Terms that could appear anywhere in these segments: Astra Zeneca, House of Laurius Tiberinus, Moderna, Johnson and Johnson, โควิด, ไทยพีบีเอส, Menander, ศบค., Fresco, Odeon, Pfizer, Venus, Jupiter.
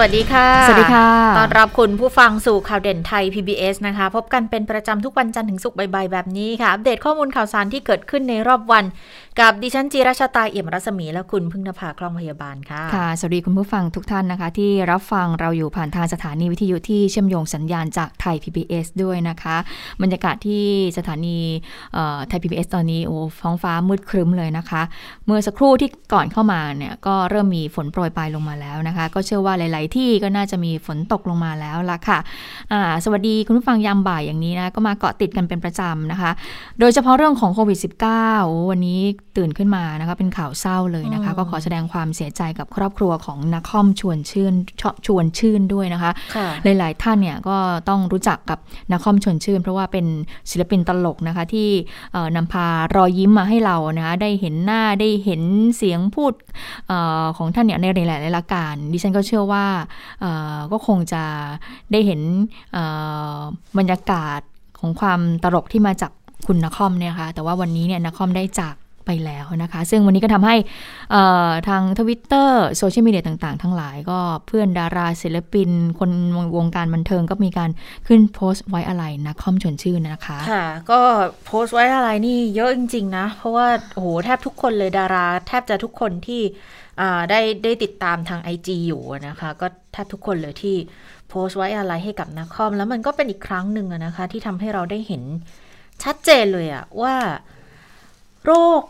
วัสดีค่ะสวัสดีค่ะต้อนรับคุณผู้ฟังสู่ข่าวเด่นไทย PBS นะคะพบกันเป็นประจำทุกวันจันทร์ถึงศุกร์บ่ายๆแบบนี้ค่ะอัปเดตข้อมูลข่าวสารที่เกิดขึ้นในรอบวันกับดิฉันจีราชาตาเอี่ยมรัศมีและคุณพึ่งนภาคล่องพยาบาลค่ะค่ะสวัสดีคุณผู้ฟังทุกท่านนะคะที่รับฟังเราอยู่ผ่านทางสถานีวิทยุที่เชื่อมโยงสัญญาณจากไทย PBS ด้วยนะคะบรรยากาศที่สถานีไทย PBS ตอนนี้โอ้ท้องฟ้ามืดครึ้มเลยนะคะเมื่อสักครู่ที่ก่อนเข้ามาเนี่ยก็เริ่มมีฝนโปรยปลายลงมาแล้วนะคะก็เชื่อว่าหลายที่ก็น่าจะมีฝนตกลงมาแล้วล่ะค่ะสวัสดีคุณผู้ฟังยามบ่ายอย่างนี้นะก็มาเกาะติดกันเป็นประจำนะคะโดยเฉพาะเรื่องของโควิด -19 วันนี้ตื่นขึ้นมานะคะเป็นข่าวเศร้าเลยนะคะก็ขอแสดงความเสียใจกับครอบครัวของนักคอมชวนชื่นด้วยนะคะหลายๆท่านเนี่ยก็ต้องรู้จักกับนักคอมชวนชื่นเพราะว่าเป็นศิลปินตลกนะคะที่นำพารอยยิ้มมาให้เรานะคะได้เห็นหน้าได้เห็นเสียงพูดของท่านเนี่ยในหลายๆรายการดิฉันก็เชื่อว่าก็คงจะได้เห็นบรรยากาศของความตลกที่มาจากคุณนครเนี่ยค่ะแต่ว่าวันนี้เนี่ยนครได้จากไปแล้วนะคะซึ่งวันนี้ก็ทำให้ทาง Twitter โซเชียลมีเดียต่างๆทั้งหลายก็เพื่อนดาราศิลปินคนวงการบันเทิงก็มีการขึ้นโพสต์ไว้อะไรนะคอมชวนชื่นนะคะค่ะก็โพสต์ไว้อะไรนี่เยอะจริงๆนะเพราะว่าโอ้โหแทบทุกคนเลยดาราแทบจะทุกคนที่ได้ติดตามทาง IG อยู่นะคะก็แทบทุกคนเลยที่โพสต์ไว้อะไรให้กับนักคอมแล้วมันก็เป็นอีกครั้งหนึ่งนะคะที่ทำให้เราได้เห็นชัดเจนเลยอะว่าโรค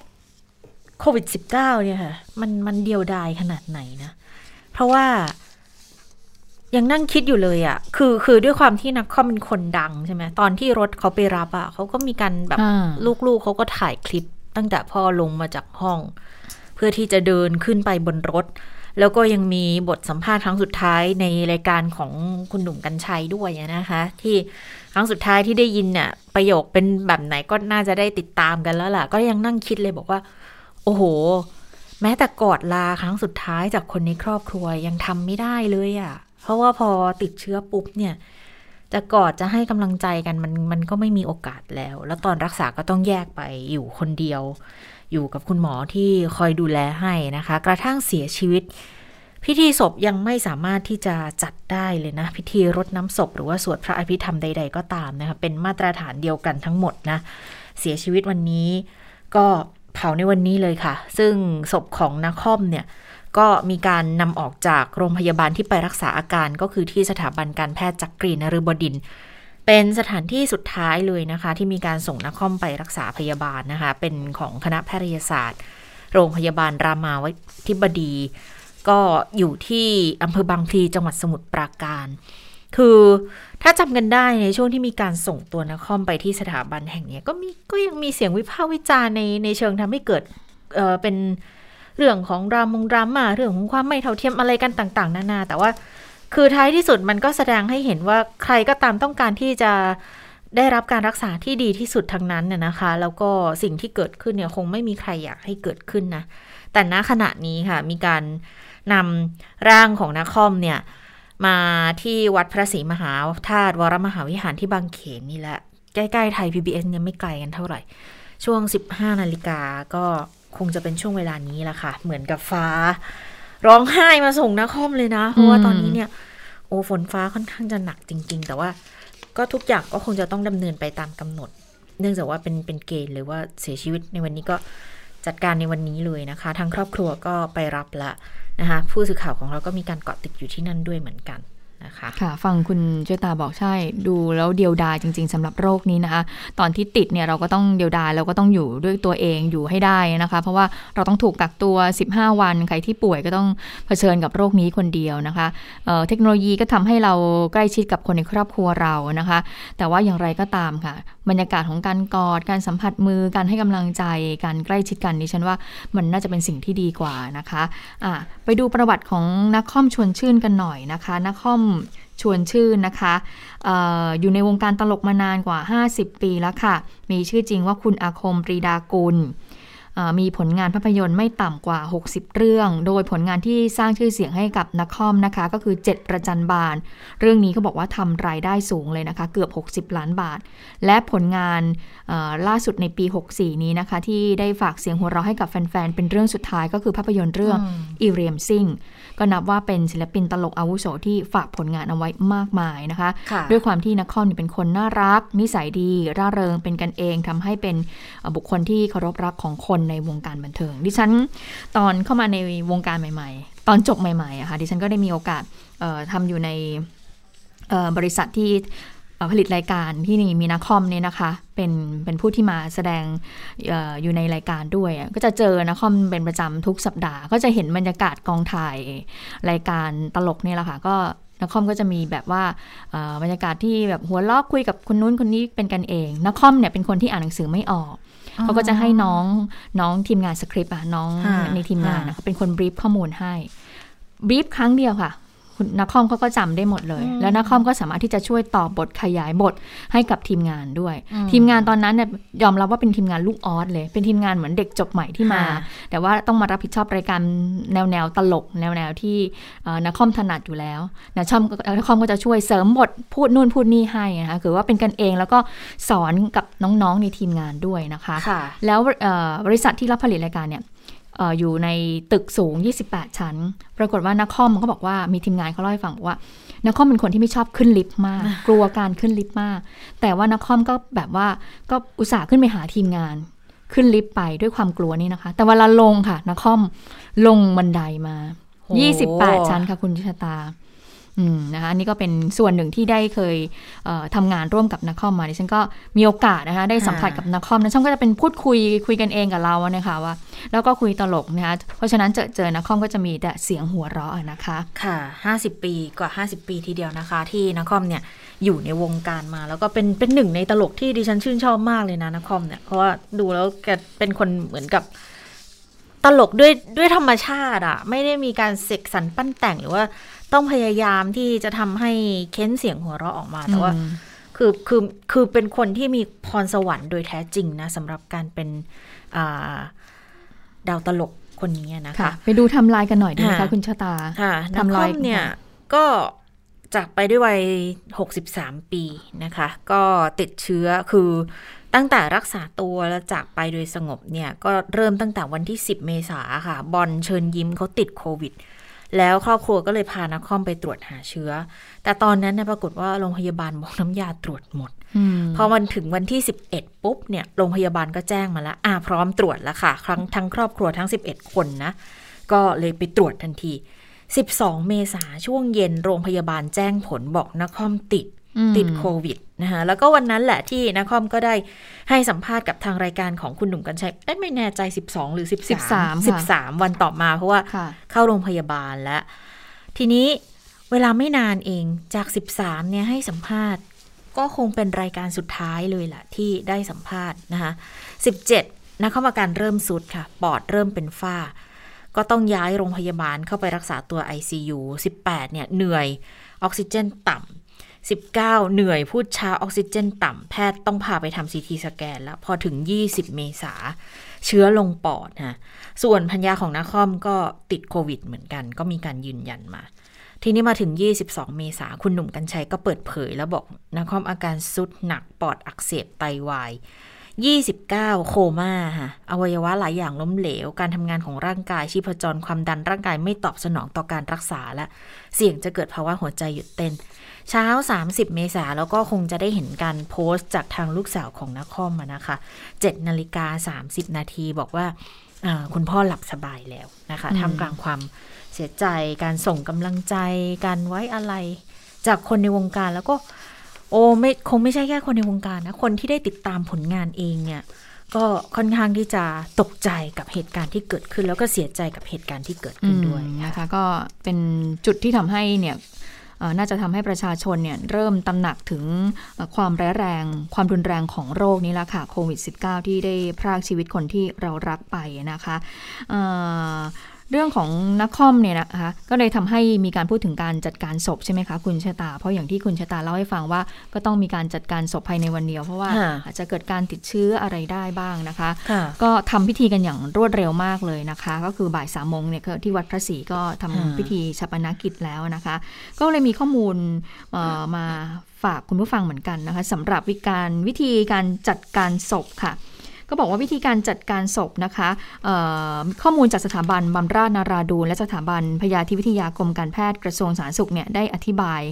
โควิด -19 เนี่ยค่ะมันเดียวดายขนาดไหนนะเพราะว่ายังนั่งคิดอยู่เลยอ่ะคือด้วยความที่นักคอมเป็นคนดังใช่ไหมตอนที่รถเขาไปรับอ่ะเขาก็มีการแบบลูกๆเขาก็ถ่ายคลิปตั้งแต่พ่อลงมาจากห้องเพื่อที่จะเดินขึ้นไปบนรถแล้วก็ยังมีบทสัมภาษณ์ครั้งสุดท้ายในรายการของคุณหนุ่มกัญชัยด้วยนะคะที่ครั้งสุดท้ายที่ได้ยินเนี่ยประโยคเป็นแบบไหนก็น่าจะได้ติดตามกันแล้วล่ะก็ยังนั่งคิดเลยบอกว่าโอ้โหแม้แต่กอดลาครั้งสุดท้ายจากคนในครอบครัวยังทำไม่ได้เลยอ่ะเพราะว่าพอติดเชื้อปุ๊บเนี่ยจะกอดจะให้กำลังใจกันมันก็ไม่มีโอกาสแล้วแล้วตอนรักษาก็ต้องแยกไปอยู่คนเดียวอยู่กับคุณหมอที่คอยดูแลให้นะคะกระทั่งเสียชีวิตพิธีศพยังไม่สามารถที่จะจัดได้เลยนะพิธีรดน้ำศพหรือว่าสวดพระอภิธรรมใดๆก็ตามนะคะเป็นมาตรฐานเดียวกันทั้งหมดนะเสียชีวิตวันนี้ก็เผาในวันนี้เลยค่ะซึ่งศพของนครเนี่ยก็มีการนำออกจากโรงพยาบาลที่ไปรักษาอาการก็คือที่สถาบันการแพทย์จักรีนฤบดินทร์เป็นสถานที่สุดท้ายเลยนะคะที่มีการส่งนครไปรักษาพยาบาลนะคะเป็นของคณะแพทยศาสตร์โรงพยาบาลรามาธิบดีก็อยู่ที่อำเภอบางพลีจังหวัดสมุทรปราการคือถ้าจำกันได้ในช่วงที่มีการส่งตัวนครไปที่สถาบันแห่งนี้ก็ยังมีเสียงวิพากษ์วิจารณ์ในเชิงทำให้เกิดเป็นเรื่องของดราม่าเรื่องของความไม่เท่าเทียมอะไรกันต่างๆนานาแต่ว่าคือท้ายที่สุดมันก็แสดงให้เห็นว่าใครก็ตามต้องการที่จะได้รับการรักษาที่ดีที่สุดทั้งนั้นน่ะนะคะแล้วก็สิ่งที่เกิดขึ้นเนี่ยคงไม่มีใครอยากให้เกิดขึ้นนะแต่ณขณะนี้ค่ะมีการนำร่างของนครเนี่ยมาที่วัดพระศรีมหาธาตุวรมหาวิหารที่บางเขนนี่แหละใกล้ๆไทย PBS เนี่ยไม่ไกลกันเท่าไหร่ช่วง 15 นาฬิกาก็คงจะเป็นช่วงเวลานี้ละค่ะเหมือนกับฟ้าร้องไห้มาส่งนครเลยนะเพราะว่าตอนนี้เนี่ยโอ้ฝนฟ้าค่อนข้างจะหนักจริงๆแต่ว่าก็ทุกอย่างก็คงจะต้องดำเนินไปตามกำหนดเนื่องจากว่าเป็นเกณฑ์หรือว่าเสียชีวิตในวันนี้ก็จัดการในวันนี้เลยนะคะทางครอบครัวก็ไปรับละนะคะผู้สื่อข่าวของเราก็มีการเกาะติดอยู่ที่นั่นด้วยเหมือนกันนะคะค่ะฟังคุณเจตาบอกใช่ดูแล้วเดียวดายจริงๆสำหรับโรคนี้นะคะตอนที่ติดเนี่ยเราก็ต้องเดียวดายเราก็ต้องอยู่ด้วยตัวเองอยู่ให้ได้นะคะเพราะว่าเราต้องถูกกักตัว15วันใครที่ป่วยก็ต้องเผชิญกับโรคนี้คนเดียวนะคะเทคโนโลยีก็ทำให้เราใกล้ชิดกับคนในครอบครัวเรานะคะแต่ว่าอย่างไรก็ตามค่ะบรรยากาศของการกอดการสัมผัสมือการให้กำลังใจการใกล้ชิดกันดิฉันว่ามันน่าจะเป็นสิ่งที่ดีกว่านะคะไปดูประวัติของนักคอมชวนชื่นกันหน่อยนะคะนักคอมชวนชื่นนะคะอยู่ในวงการตลกมานานกว่า50 ปีแล้วค่ะมีชื่อจริงว่าคุณอาคมปรีดากุล มีผลงานภาพยนตร์ไม่ต่ำกว่า60เรื่องโดยผลงานที่สร้างชื่อเสียงให้กับนักคอมนะคะก็คือ7ประจันบานเรื่องนี้เขาบอกว่าทำรายได้สูงเลยนะคะเกือบ60ล้านบาทและผลงานล่าสุดในปี64นี้นะคะที่ได้ฝากเสียงหัวเราะให้กับแฟนๆเป็นเรื่องสุดท้ายก็คือภาพยนตร์เรื่องอีเรียมซิงก็นับว่าเป็นศิลปินตลกอาวุโสที่ฝากผลงานเอาไว้มากมายนะคะด้วยความที่นักคอมเป็นคนน่ารักนิสัยดีร่าเริงเป็นกันเองทำให้เป็นบุคคลที่เคารพรักของคนในวงการบันเทิงดิฉันตอนเข้ามาในวงการใหม่ๆตอนจบใหม่ๆอะค่ะดิฉันก็ได้มีโอกาสทำอยู่ในบริษัทที่ผลิตรายการที่นี่มีนักคอมเนี่ยนะคะเป็นผู้ที่มาแสดงอยู่ในรายการด้วยก็จะเจอนักคอมเป็นประจำทุกสัปดาห์ก็จะเห็นบรรยากาศกองถ่ายรายการตลกเนี่ยแหละค่ะก็นักคอมก็จะมีแบบว่าบรรยากาศที่แบบหัวลอกคุยกับคนนู้นคนนี้เป็นกันเองนักคอมเนี่ยเป็นคนที่อ่านหนังสือไม่ออกเขาก็จะให้น้องทีมงานสคริปต์อะน้องในทีมงานนะคะเป็นคนบรีฟข้อมูลให้บรีฟครั้งเดียวค่ะนักคอมเขาก็จำได้หมดเลยแล้วนักคอมก็สามารถที่จะช่วยต่อบทขยายบทให้กับทีมงานด้วยทีมงานตอนนั้นเนี่ยยอมรับว่าเป็นทีมงานลูกออสเลยเป็นทีมงานเหมือนเด็กจบใหม่ที่มาแต่ว่าต้องมารับผิดชอบรายการแนวตลกแนวที่นักคอมถนัดอยู่แล้วนักคอมก็จะช่วยเสริมบทพูดนู่นพูดนี่ให้นะคะคือว่าเป็นกันเองแล้วก็สอนกับน้องๆในทีมงานด้วยนะคะแล้วบริษัทที่รับผลิตรายการเนี่ยอยู่ในตึกสูง28ชั้นปรากฏว่านักคอมเขาบอกว่ามีทีมงานเขาเล่าให้ฟังว่านักคอมเป็นคนที่ไม่ชอบขึ้นลิฟต์มากกลัวการขึ้นลิฟต์มากแต่ว่านักคอมก็แบบว่าก็อุตส่าห์ขึ้นไปหาทีมงานขึ้นลิฟต์ไปด้วยความกลัวนี่นะคะแต่เวลาลงค่ะนักคอมลงบันไดมา28ชั้นค่ะคุณชะตานะคะนี่ก็เป็นส่วนหนึ่งที่ได้เคยทำงานร่วมกับนักคอมมาดิฉันก็มีโอกาสนะคะได้สัมผัสกับนักคอมนะช่องก็จะเป็นพูดคุยกันเองกับเราเนี่ยค่ะว่าแล้วก็คุยตลกนะคะเพราะฉะนั้นเจอนักคอมก็จะมีแต่เสียงหัวเราะนะคะค่ะ50ปีกว่า50ปีทีเดียวนะคะที่นักคอมเนี่ยอยู่ในวงการมาแล้วก็เป็นหนึ่งในตลกที่ดิฉันชื่นชอบมากเลยนะนักคอมเนี่ยเพราะว่าดูแล้วแกเป็นคนเหมือนกับตลกด้วยธรรมชาติอะไม่ได้มีการเสกสรรปั้นแต่งหรือว่าต้องพยายามที่จะทำให้เค้นเสียงหัวเราะออกมาแต่ว่าคือเป็นคนที่มีพรสวรรค์โดยแท้จริงนะสำหรับการเป็นดาวตลกคนนี้นะคะไปดูไทม์ไลน์กันหน่อยดีไหมคะคุณชะตาไทม์ไลน์เนี่ยก็จากไปด้วยวัย63ปีนะคะก็ติดเชื้อคือตั้งแต่รักษาตัวแล้วจากไปโดยสงบเนี่ยก็เริ่มตั้งแต่วันที่10เมษายนค่ะบอลเชิญยิ้มเขาติดโควิดแล้วครอบครัวก็เลยพานักคอมไปตรวจหาเชื้อแต่ตอนนั้นเนี่ยปรากฏว่าโรงพยาบาลบอกน้ำยาตรวจหมดพอมันถึงวันที่11ปุ๊บเนี่ยโรงพยาบาลก็แจ้งมาแล้วพร้อมตรวจแล้วค่ะทั้งครอบครัวทั้ง11คนนะก็เลยไปตรวจทันที12เมษายนช่วงเย็นโรงพยาบาลแจ้งผลบอกนักคอมติดโควิดนะคะแล้วก็วันนั้นแหละที่นักคอมก็ได้ให้สัมภาษณ์กับทางรายการของคุณหนุ่มกัญชัยไม่แน่ใจ12หรือ13วันต่อมาเพราะว่าเข้าโรงพยาบาลแล้วทีนี้เวลาไม่นานเองจาก13เนี่ยให้สัมภาษณ์ก็คงเป็นรายการสุดท้ายเลยล่ะที่ได้สัมภาษณ์นะคะ17นักคอมอาการเริ่มสุดค่ะปอดเริ่มเป็นฝ้าก็ต้องย้ายโรงพยาบาลเข้าไปรักษาตัว ICU 18เนี่ยเหนื่อยออกซิเจนต่ำ19เหนื่อยพูดช้าออกซิเจนต่ำแพทย์ต้องพาไปทำ CT สแกนแล้วพอถึง20เมษาเชื้อลงปอดฮะส่วนภรรยาของนครก็ติดโควิดเหมือนกันก็มีการยืนยันมาทีนี้มาถึง22เมษาคุณหนุ่มกัญชัยก็เปิดเผยแล้วบอกนครอาการสุดหนักปอดอักเสบไตวาย29โคม่าฮะอวัยวะหลายอย่างล้มเหลวการทำงานของร่างกายชีพจรความดันร่างกายไม่ตอบสนองต่อการรักษาและเสี่ยงจะเกิดภาวะหัวใจหยุดเต้นเช้า30เมษายนแล้วก็คงจะได้เห็นการโพสต์จากทางลูกสาวของนครนะคะ 7:30 นาทีบอกว่าคุณพ่อหลับสบายแล้วนะคะทำกลางความเสียใจการส่งกำลังใจการไว้อะไรจากคนในวงการแล้วก็ไม่คงไม่ใช่แค่คนในวงการนะคนที่ได้ติดตามผลงานเองเนี่ยก็ค่อนข้างที่จะตกใจกับเหตุการณ์ที่เกิดขึ้นแล้วก็เสียใจกับเหตุการณ์ที่เกิดขึ้นด้วยนะคะก็เป็นจุดที่ทำให้เนี่ยน่าจะทำให้ประชาชนเนี่ยเริ่มตำหนักถึงความร้ายแรงความรุนแรงของโรคนี้ละค่ะโควิด-19 ที่ได้พรากชีวิตคนที่เรารักไปนะคะ เรื่องของนักคอมเนี่ยนะคะก็เลยทำให้มีการพูดถึงการจัดการศพใช่ไหมคะคุณชะตาเพราะอย่างที่คุณชะตาเล่าให้ฟังว่าก็ต้องมีการจัดการศพภายในวันเดียวเพราะว่าอาจจะเกิดการติดเชื้ออะไรได้บ้างนะคะก็ทำพิธีกันอย่างรวดเร็วมากเลยนะคะก็คือบ่าย 3 โมงเนี่ยที่วัดพระศรีก็ทำพิธีชัปนกิจแล้วนะคะก็เลยมีข้อมูลมาฝากคุณผู้ฟังเหมือนกันนะคะสำหรับวิธีการจัดการศพค่ะก็บอกว่าวิธีการจัดการศพนะคะข้อมูลจากสถาบันบำราศนาราดูลและสถาบันพยาธิวิทยากรมการแพทย์กระทรวงสาธารณสุขเนี่ยได้อธิบาย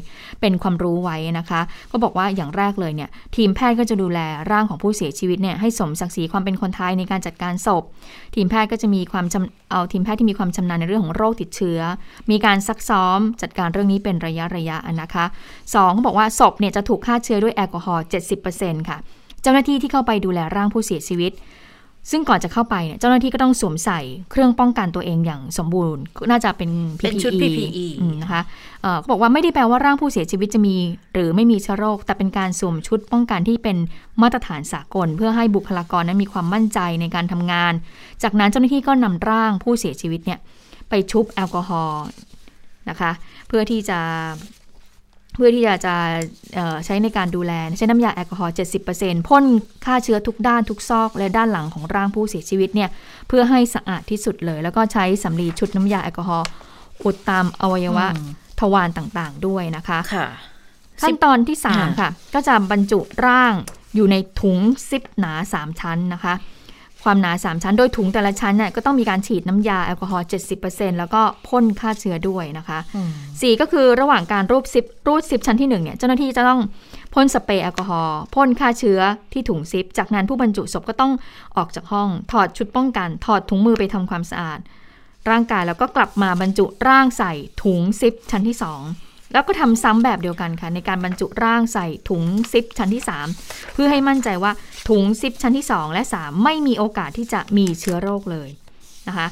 เป็นความรู้ไว้นะคะก็บอกว่าอย่างแรกเลยเนี่ยทีมแพทย์ก็จะดูแลร่างของผู้เสียชีวิตเนี่ยให้สมศักดิ์ศรีความเป็นคนไทยในการจัดการศพทีมแพทย์ก็จะมีทีมแพทย์ที่มีความชำนาญในเรื่องของโรคติดเชื้อมีการซักซ้อมจัดการเรื่องนี้เป็นระยะนะคะ2เขาบอกว่าศพเนี่ยจะถูกฆ่าเชื้อด้วยแอลกอฮอล์ 70% ค่ะเจ้าหน้าที่ที่เข้าไปดูแลร่างผู้เสียชีวิตซึ่งก่อนจะเข้าไปเนี่ยเจ้าหน้าที่ก็ต้องสวมใส่เครื่องป้องกันตัวเองอย่างสมบูรณ์น่าจะเป็นชุด PPE นะคะเขาบอกว่าไม่ได้แปลว่าร่างผู้เสียชีวิตจะมีหรือไม่มีเชื้อโรคแต่เป็นการสวมชุดป้องกันที่เป็นมาตรฐานสากลเพื่อให้บุคลากรนั้นมีความมั่นใจในการทำงานจากนั้นเจ้าหน้าที่ก็นำร่างผู้เสียชีวิตเนี่ยไปชุบแอลกอฮอล์นะคะเพื่อที่จะใช้ในการดูแลใช้น้ำยาแอลกอฮอล์ 70% พ่นฆ่าเชื้อทุกด้านทุกซอกและด้านหลังของร่างผู้เสียชีวิตเนี่ยเพื่อให้สะอาดที่สุดเลยแล้วก็ใช้สำลีชุดน้ำยาแอลกอฮอล์อุดตามอวัยวะทวารต่างๆด้วยนะคะขั้นตอนที่3ค่ะก็จะบรรจุร่างอยู่ในถุงซิปหนา3ชั้นนะคะความหนา3ชั้นโดยถุงแต่ละชั้นเนี่ยก็ต้องมีการฉีดน้ำยาแอลกอฮอล์ 70% แล้วก็พ่นฆ่าเชื้อด้วยนะคะ4ก็คือระหว่างการรูดซิปชั้นที่1เนี่ยเจ้าหน้าที่จะต้องพ่นสเปรย์แอลกอฮอล์พ่นฆ่าเชื้อที่ถุงซิปจากนั้นผู้บรรจุศพก็ต้องออกจากห้องถอดชุดป้องกันถอดถุงมือไปทำความสะอาดร่างกายแล้วก็กลับมาบรรจุร่างใส่ถุงซิปชั้นที่2แล้วก็ทำซ้ำแบบเดียวกันค่ะในการบรรจุร่างใส่ถุงซิปชั้นที่3เพื่อให้มั่นใจว่าถุงซิปชั้นที่2และ3ไม่มีโอกาสที่จะมีเชื้อโรคเลยนะคะ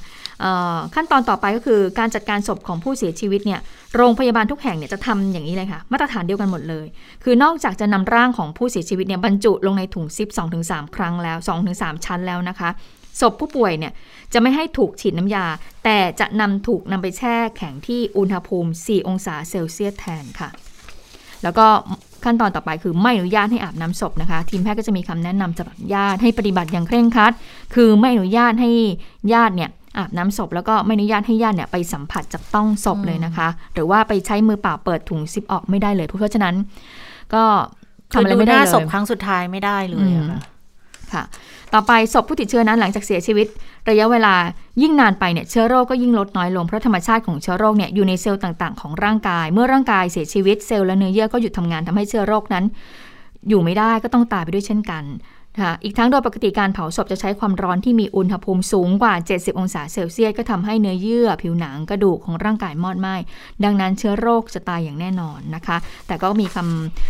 ขั้นตอนต่อไปก็คือการจัดการศพของผู้เสียชีวิตเนี่ยโรงพยาบาลทุกแห่งเนี่ยจะทำอย่างนี้เลยค่ะมาตรฐานเดียวกันหมดเลยคือนอกจากจะนำร่างของผู้เสียชีวิตเนี่ยบรรจุลงในถุงซิป 2-3 ครั้งแล้ว 2-3 ชั้นแล้วนะคะศพผู้ป่วยเนี่ยจะไม่ให้ถูกฉีดน้ำยาแต่จะถูกนำไปแช่แข็งที่อุณหภูมิ4องศาเซลเซียสแทนค่ะแล้วก็ขั้นตอนต่อไปคือไม่อนุญาตให้อาบน้ำศพนะคะทีมแพทย์ก็จะมีคำแนะนำสำหรับญาติให้ปฏิบัติอย่างเคร่งครัดคือไม่อนุญาตให้ญาติเนี่ยอาบน้ำศพแล้วก็ไม่อนุญาตให้ญาติเนี่ยไปสัมผัสจับต้องศพเลยนะคะหรือว่าไปใช้มือเปล่าเปิดถุงซิปออกไม่ได้เลยเพราะฉะนั้นก็ทำอะไรไม่ได้เลยศพครั้งสุดท้ายไม่ได้เลยค่ะต่อไปศพผู้ติดเชื้อนั้นหลังจากเสียชีวิตระยะเวลายิ่งนานไปเนี่ยเชื้อโรคก็ยิ่งลดน้อยลงเพราะธรรมชาติของเชื้อโรคเนี่ยอยู่ในเซลล์ต่างๆของร่างกายเมื่อร่างกายเสียชีวิตเซลล์และเนื้อเยื่อก็หยุดทำงานทำให้เชื้อโรคนั้นอยู่ไม่ได้ก็ต้องตายไปด้วยเช่นกันค่ะอีกทั้งโดยปกติการเผาศพจะใช้ความร้อนที่มีอุณหภูมิสูงกว่า70องศาเซลเซียสก็ทำให้เนื้อเยื่อผิวหนังกระดูกของร่างกายมอดไหม้ดังนั้นเชื้อโรคจะตายอย่างแน่นอนนะคะแต่ก็มีค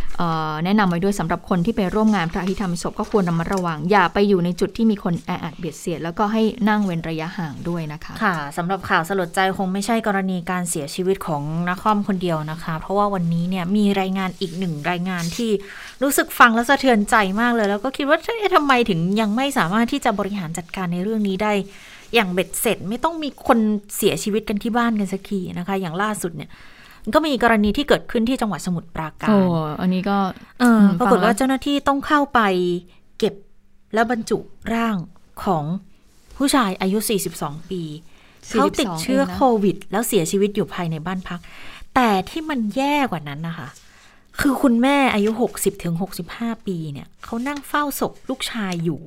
ำแนะนำไว้ด้วยสำหรับคนที่ไปร่วมงานพระอภิธรรมศพก็ควรระมัดระวังอย่าไปอยู่ในจุดที่มีคนแออัดเบียดเสียดแล้วก็ให้นั่งเว้นระยะห่างด้วยนะคะค่ะสำหรับข่าวสลดใจคงไม่ใช่กรณีการเสียชีวิตของนักคอมคนเดียวนะคะเพราะว่าวันนี้เนี่ยมีรายงานอีก1รายงานที่รู้สึกฟังแล้วสะเทือนใจมากเลยแล้วก็คิดว่าทำไมถึงยังไม่สามารถที่จะบริหารจัดการในเรื่องนี้ได้อย่างเบ็ดเสร็จไม่ต้องมีคนเสียชีวิตกันที่บ้านกันสักทีนะคะอย่างล่าสุดเนี่ยก็มีกรณีที่เกิดขึ้นที่จังหวัดสมุทรปราการอันนี้ก็ปรากฏว่าเจ้าหน้าที่ต้องเข้าไปเก็บและบรรจุร่างของผู้ชายอายุ42ปีเขาติดเชื้อโควิดแล้วเสียชีวิตอยู่ภายในบ้านพักแต่ที่มันแย่กว่านั้นนะคะคือคุณแม่อายุ 60-65 ปีเนี่ยเขานั่งเฝ้าศพลูกชายอยู่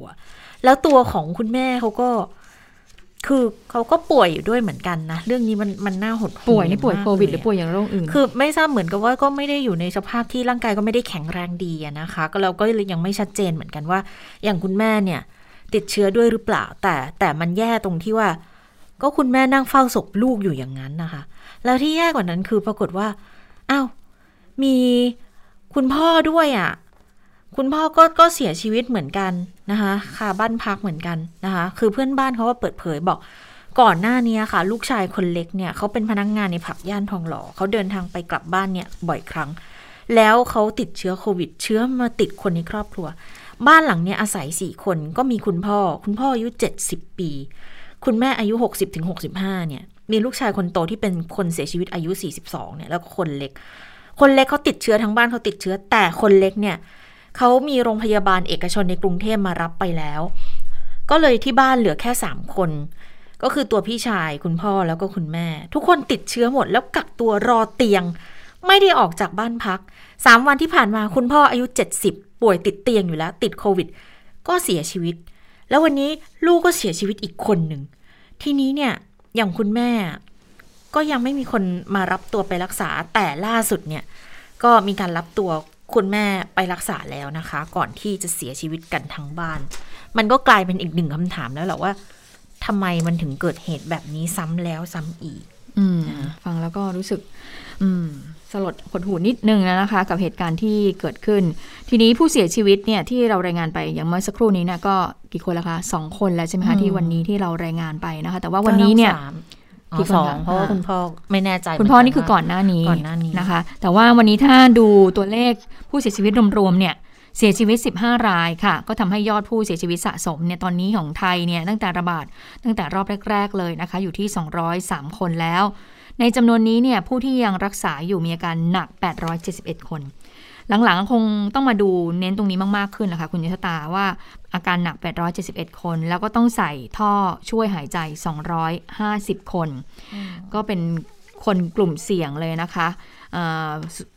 แล้วตัวของคุณแม่เขาก็ป่วยอยู่ด้วยเหมือนกันนะเรื่องนี้มันน่าหดหู่ป่วยนี่ป่วยโควิดหรือป่วยอย่างโรคอื่นคือไม่ทราบเหมือนกับว่าก็ไม่ได้อยู่ในสภาพที่ร่างกายก็ไม่ได้แข็งแรงดีนะคะก็เราก็ยังไม่ชัดเจนเหมือนกันว่าอย่างคุณแม่เนี่ยติดเชื้อด้วยหรือเปล่าแต่มันแย่ตรงที่ว่าก็คุณแม่นั่งเฝ้าศพลูกอยู่อย่างนั้นนะคะแล้วที่แย่กว่านั้นคือปรากฏว่าอ้าวมีคุณพ่อด้วยอ่ะคุณพ่อก็เสียชีวิตเหมือนกันนะคะคาบ้านพักเหมือนกันนะคะคือเพื่อนบ้านเขาก็เปิดเผยบอกก่อนหน้านี้ค่ะลูกชายคนเล็กเนี่ยเขาเป็นพนักงานในผับย่านทองหล่อเขาเดินทางไปกลับบ้านเนี่ยบ่อยครั้งแล้วเขาติดเชื้อโควิดเชื้อมาติดคนในครอบครัวบ้านหลังเนี้ยอาศัย4คนก็มีคุณพ่ออายุ70ปีคุณแม่อายุ 60-65 เนี่ย มีลูกชายคนโตที่เป็นคนเสียชีวิตอายุ42เนี่ยแล้วก็คนเล็กเขาติดเชื้อทั้งบ้านเขาติดเชื้อแต่คนเล็กเนี่ยเขามีโรงพยาบาลเอกชนในกรุงเทพมารับไปแล้วก็เลยที่บ้านเหลือแค่3คนก็คือตัวพี่ชายคุณพ่อแล้วก็คุณแม่ทุกคนติดเชื้อหมดแล้วกักตัวรอเตียงไม่ได้ออกจากบ้านพัก3วันที่ผ่านมาคุณพ่ออายุ70ป่วยติดเตียงอยู่แล้วติดโควิดก็เสียชีวิตแล้ววันนี้ลูกก็เสียชีวิตอีกคนหนึ่งทีนี้เนี่ยอย่างคุณแม่ก็ยังไม่มีคนมารับตัวไปรักษาแต่ล่าสุดเนี่ยก็มีการรับตัวคุณแม่ไปรักษาแล้วนะคะก่อนที่จะเสียชีวิตกันทั้งบ้านมันก็กลายเป็นอีกหนึ่งคำถามแล้วแหละว่าทำไมมันถึงเกิดเหตุแบบนี้ซ้ำแล้วซ้ำอีกฟังแล้วก็รู้สึกสลดหดหูนิดนึงนะคะกับเหตุการณ์ที่เกิดขึ้นทีนี้ผู้เสียชีวิตเนี่ยที่เรารายงานไปอย่างเมื่อสักครู่นี้นะก็กี่คนละคะ2คนแล้วใช่ไหมคะที่วันนี้ที่เรารายงานไปนะคะแต่ว่าวันนี้เนี่ยที่สองเพราะว่าคุณพ่อไม่แน่ใจคุณพ่อนี่คือก่อนหน้านี้นะคะแต่ว่าวันนี้ถ้าดูตัวเลขผู้เสียชีวิตรวมๆเนี่ยเสียชีวิต15รายค่ะก็ทำให้ยอดผู้เสียชีวิตสะสมเนี่ยตอนนี้ของไทยเนี่ยตั้งแต่ระบาดตั้งแต่รอบแรกๆเลยนะคะอยู่ที่203คนแล้วในจำนวนนี้เนี่ยผู้ที่ยังรักษาอยู่มีอาการหนัก871คนหลังๆคงต้องมาดูเน้นตรงนี้มากๆขึ้นนะคะคุณยศตาว่าอาการหนัก871คนแล้วก็ต้องใส่ท่อช่วยหายใจ250คนก็เป็นคนกลุ่มเสี่ยงเลยนะคะ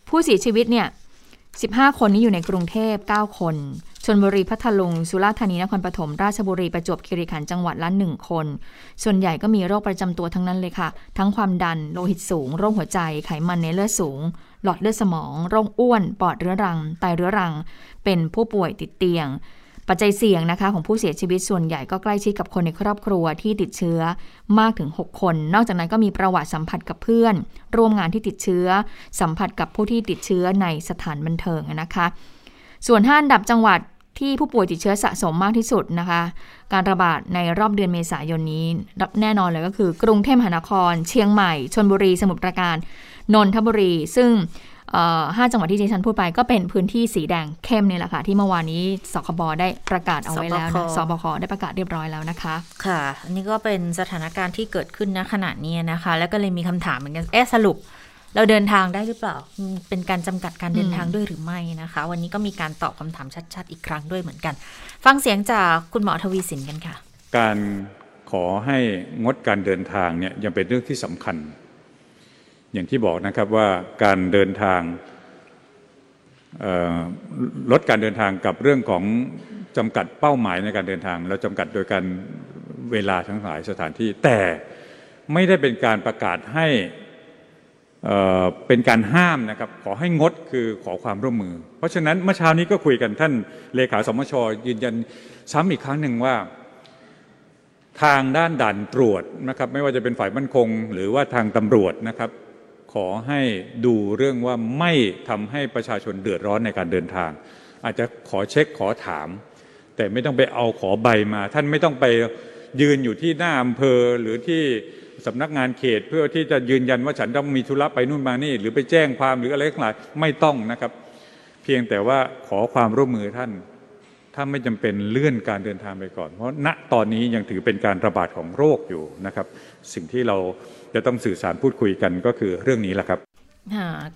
ผู้เสียชีวิตเนี่ย15คนนี้อยู่ในกรุงเทพ9คนชลบุรีพัทลุงสุราษฎร์ธานีนครปฐมราชบุรีประจวบคีรีขันธ์จังหวัดละ1คนส่วนใหญ่ก็มีโรคประจำตัวทั้งนั้นเลยค่ะทั้งความดันโลหิตสูงโรคหัวใจไขมันในเลือดสูงหลอดเลือดสมองโรคอ้วนปอดเรื้อรังไตเรื้อรังเป็นผู้ป่วยติดเตียงปัจจัยเสี่ยงนะคะของผู้เสียชีวิตส่วนใหญ่ก็ใกล้ชิดกับคนในครอบครัวที่ติดเชื้อมากถึง6คนนอกจากนั้นก็มีประวัติสัมผัสกับเพื่อนร่วมงานที่ติดเชื้อสัมผัสกับผู้ที่ติดเชื้อในสถานบันเทิงนะคะส่วน5อันดับจังหวัดที่ผู้ป่วยติดเชื้อสะสมมากที่สุดนะคะการระบาดในรอบเดือนเมษายนนี้แน่นอนเลยก็คือกรุงเทพมหานครเชียงใหม่ชลบุรีสมุทรปราการนนทบุรีซึ่ง5จังหวัดที่ดิฉันพูดไปก็เป็นพื้นที่สีแดงเข้มนี่แหละค่ะที่เมื่อวานนี้สคบได้ประกาศเอาไว้แล้วนะสบคได้ประกาศเรียบร้อยแล้วนะคะค่ะอันนี้ก็เป็นสถานการณ์ที่เกิดขึ้นณขณะนี้นะคะแล้วก็เลยมีคำถามเหมือนกันสรุปเราเดินทางได้หรือเปล่าเป็นการจำกัดการเดินทางด้วยหรือไม่นะคะวันนี้ก็มีการตอบคำถามชัดๆอีกครั้งด้วยเหมือนกันฟังเสียงจากคุณหมอทวีสินกันค่ะการขอให้งดการเดินทางเนี่ยยังเป็นเรื่องที่สำคัญอย่างที่บอกนะครับว่าการเดินทางลดการเดินทางกับเรื่องของจำกัดเป้าหมายในการเดินทางเราจำกัดโดยการเวลาทั้งหลายสถานที่แต่ไม่ได้เป็นการประกาศให้เป็นการห้ามนะครับขอให้งดคือขอความร่วมมือเพราะฉะนั้นเมื่อเช้านี้ก็คุยกันท่านเลขาสมช.ยืนยันซ้ำอีกครั้งหนึ่งว่าทางด้านด่านตรวจนะครับไม่ว่าจะเป็นฝ่ายมั่นคงหรือว่าทางตำรวจนะครับขอให้ดูเรื่องว่าไม่ทำให้ประชาชนเดือดร้อนในการเดินทางอาจจะขอเช็คขอถามแต่ไม่ต้องไปเอาขอใบมาท่านไม่ต้องไปยืนอยู่ที่หน้าอำเภอหรือที่สำนักงานเขตเพื่อที่จะยืนยันว่าฉันต้องมีธุระไปนู่นมานี่หรือไปแจ้งความหรืออะไรทั้งหลายไม่ต้องนะครับเพียงแต่ว่าขอความร่วมมือท่านถ้าไม่จำเป็นเลื่อนการเดินทางไปก่อนเพราะณตอนนี้ยังถือเป็นการระบาดของโรคอยู่นะครับสิ่งที่เราจะต้องสื่อสารพูดคุยกันก็คือเรื่องนี้แหละครับ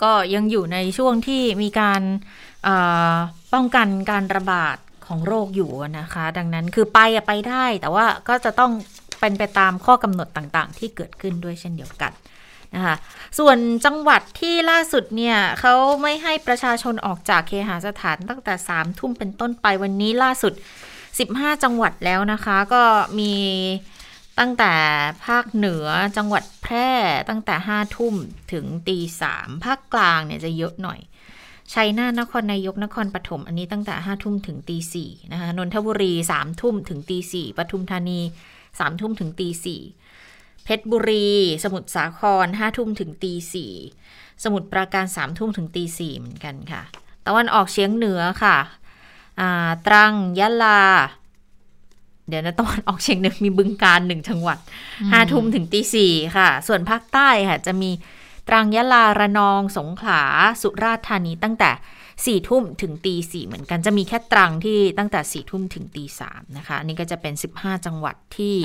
ก็ยังอยู่ในช่วงที่มีการป้องกันการระบาดของโรคอยู่นะคะดังนั้นคือไปได้แต่ว่าก็จะต้องเป็นไปตามข้อกำหนดต่างๆที่เกิดขึ้นด้วยเช่นเดียวกันนะคะส่วนจังหวัดที่ล่าสุดเนี่ยเขาไม่ให้ประชาชนออกจากเคหสถานตั้งแต่ 3 ทุ่มเป็นต้นไปวันนี้ล่าสุด15จังหวัดแล้วนะคะก็มีตั้งแต่ภาคเหนือจังหวัดแพร่ตั้งแต่ 5 ทุ่มถึง 3 ภาคกลางเนี่ยจะเยอะหน่อยชัยนาทนครนายกนครปฐมอันนี้ตั้งแต่ 5 ทุ่มถึง 4 นะคะนนทบุรี 3 ทุ่มถึง 4 ปทุมธานี 3 ทุ่มถึง 4เพชรบุรีสมุทรสาคร 5 ทุ่มถึง 4 สมุทรปราการ 3 ทุ่มถึง 4 เหมือนกันค่ะตะวันออกเฉียงเหนือค่ะตรังยะลาเดี๋ยวนะตะวันออกเฉียงเหนือมีบึงกาฬ1จังหวัด 5 ทุ่มถึง 4 ค่ะส่วนภาคใต้ค่ะจะมีตรังยะลาระนองสงขลาสุราษฎร์ธานีตั้งแต่ 4 ทุ่มถึง 4 เหมือนกันจะมีแค่ตรังที่ตั้งแต่ 4 ทุ่มถึง 3 นะคะนี่ก็จะเป็น15จังหวัดที่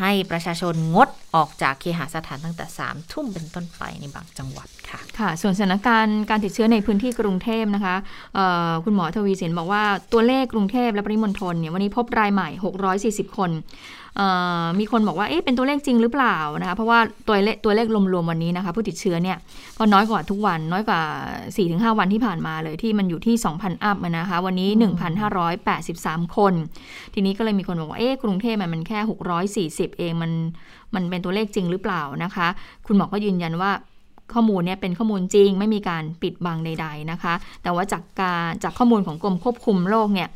ให้ประชาชนงดออกจากเคหสถานตั้งแต่ 3 ทุ่มเป็นต้นไปในบางจังหวัดค่ะค่ะส่วนสถานการณ์การติดเชื้อในพื้นที่กรุงเทพนะคะคุณหมอทวีสินบอกว่าตัวเลขกรุงเทพและปริมณฑลเนี่ยวันนี้พบรายใหม่640คนมีคนบอกว่าเอ๊ะเป็นตัวเลขจริงหรือเปล่านะคะเพราะว่าตัวเลขรวมๆวันนี้นะคะผู้ติดเชื้อเนี่ยก็น้อยกว่าทุกวันน้อยกว่า 4-5 วันที่ผ่านมาเลยที่มันอยู่ที่ 2,000 อัพนะคะวันนี้ 1,583 คนทีนี้ก็เลยมีคนบอกว่าเอ๊ะกรุงเทพมันแค่640เองมันเป็นตัวเลขจริงหรือเปล่านะคะคุณหมอก็ยืนยันว่าข้อมูลเนี่ยเป็นข้อมูลจริงไม่มีการปิดบังใดๆนะคะแต่ว่าจากข้อมูลของกรมควบคุมโรคเนี่ย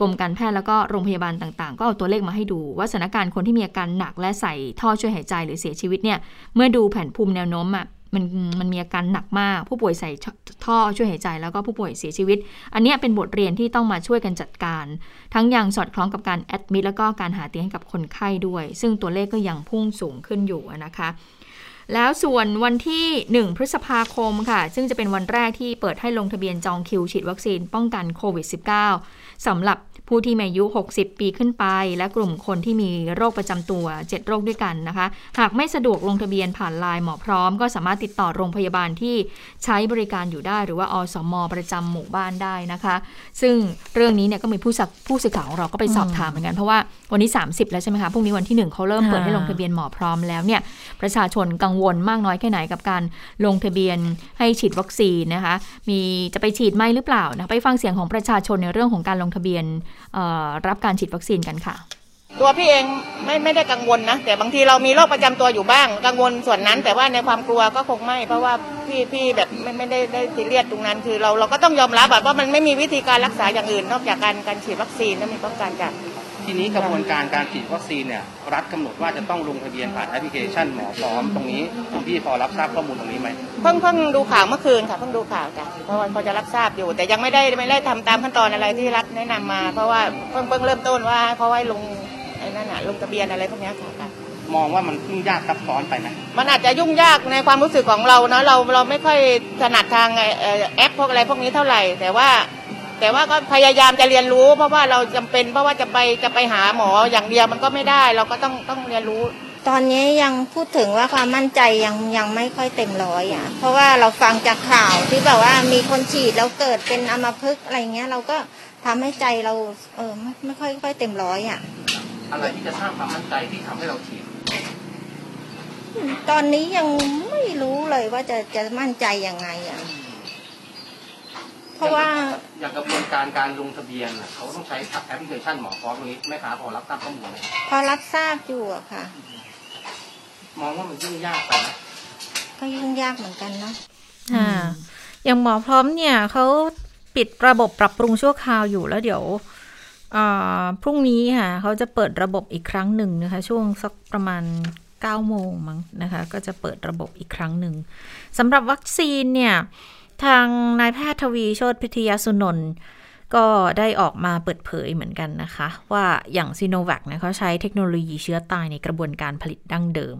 กรมการแพทย์แล้วก็โรงพยาบาลต่างๆก็เอาตัวเลขมาให้ดูว่าสถานการณ์คนที่มีอาการหนักและใส่ท่อช่วยหายใจหรือเสียชีวิตเนี่ยเมื่อดูแผนภูมิแนวโน้มอ่ะมันมีอาการหนักมากผู้ป่วยใส่ท่อช่วยหายใจแล้วก็ผู้ป่วยเสียชีวิตอันนี้เป็นบทเรียนที่ต้องมาช่วยกันจัดการทั้งยังสอดคล้องกับการแอดมิดแล้วก็การหาเตียงให้กับคนไข้ด้วยซึ่งตัวเลขก็ยังพุ่งสูงขึ้นอยู่นะคะแล้วส่วนวันที่1พฤษภาคมค่ะซึ่งจะเป็นวันแรกที่เปิดให้ลงทะเบียนจองคิวฉีดวัคซีนป้องกันโควิด -19 สำหรับผู้ที่มีอายุ60ปีขึ้นไปและกลุ่มคนที่มีโรคประจำตัว7โรคด้วยกันนะคะหากไม่สะดวกลงทะเบียนผ่านไลน์หมอพร้อมก็สามารถติดต่อโรงพยาบาลที่ใช้บริการอยู่ได้หรือว่าอสม.ประจำหมู่บ้านได้นะคะซึ่งเรื่องนี้เนี่ยก็มีผู้สื่อข่าวของเราก็ไปสอบถามเหมือนกันเพราะว่าวันนี้30แล้วใช่ไหมคะพรุ่งนี้วันที่1เขาเริ่มเปิดให้ลงทะเบียนหมอพร้อมแล้วเนี่ยประชาชนกังวลมากน้อยแค่ไหนกับการลงทะเบียนให้ฉีดวัคซีนนะคะมีจะไปฉีดไหมหรือเปล่านะไปฟังเสียงของประชาชนในเรื่องของการลงทะเบียนรับการฉีดวัคซีนกันค่ะตัวพี่เองไม่ได้กังวลนะแต่บางทีเรามีโรคประจำตัวอยู่บ้างกังวลส่วนนั้นแต่ว่าในความกลัวก็คงไม่เพราะว่าพี่แบบไม่ได้ซีเรียสตรงนั้นคือเราก็ต้องยอมรับแบบว่ามันไม่มีวิธีการรักษาอย่างอื่นนอกจากการฉีดวัคซีนและมีป้องกันจากทีนี้กระบวนการการฉีดวัคซีนเนี่ยรัฐกำหนดว่าจะต้องลงทะเบียนผ่านแอปพลิเคชันหมอพร้อมตรงนี้คุณพี่พอรับทราบข้อมูลตรงนี้ไหมเพิ่งดูข่าวเมื่อคืนค่ะเพิ่งดูข่าวจ้ะเพราะว่าเขาจะรับทราบอยู่แต่ยังไม่ได้ทำตามขั้นตอนอะไรที่รัฐแนะนำมาเพราะว่าเพิ่งเริ่มต้นว่าเขาให้ลงไอ้นั่นน่ะลงทะเบียนอะไรพวกนี้ค่ะมองว่ามันยุ่งยากซับซ้อนไปไหมมันอาจจะยุ่งยากในความรู้สึกของเราเนาะเราไม่ค่อยถนัดทางแอปพวกอะไรพวกนี้เท่าไหร่แต่ว่าก็พยายามจะเรียนรู้เพราะว่าเราจำเป็นเพราะว่าจะไปหาหมออย่างเดียวมันก็ไม่ได้เราก็ต้องเรียนรู้ตอนนี้ยังพูดถึงว่าความมั่นใจยังไม่ค่อยเต็มร้อยอ่ะเพราะว่าเราฟังจากข่าวที่แบบว่ามีคนฉีดแล้วเกิดเป็นอัมพฤกษ์อะไรเงี้ยเราก็ทำให้ใจเราไม่ค่อยเต็มร้อยอ่ะอะไรที่จะสร้างความมั่นใจที่ทำให้เราฉีดตอนนี้ยังไม่รู้เลยว่าจะมั่นใจยังไงอ่ะเพราะว่าอย่างกระบวนการลงทะเบียนเขาต้องใช้แอปพลิเคชันหมอพร้อมตรงนี้แม่ค้าพอรับทราบข้อมูลไหมพอรับทราบอยู่อะค่ะมองว่ามันยุ่งยากไปก็ยุ่งยากเหมือนกันเนาะอย่างหมอพร้อมเนี่ยเขาปิดระบบปรับปรุงชั่วคราวอยู่แล้วเดี๋ยวพรุ่งนี้ค่ะเขาจะเปิดระบบอีกครั้งหนึ่งนะคะช่วงสักประมาณ9 โมงมั้งนะคะก็จะเปิดระบบอีกครั้งหนึ่งสำหรับวัคซีนเนี่ยทางนายแพทย์ทวีโชติพิทยาสุนนท์ก็ได้ออกมาเปิดเผยเหมือนกันนะคะว่าอย่างซีโนแวคเนี่ยเขาใช้เทคโนโลยีเชื้อตายในกระบวนการผลิตดั้งเดิม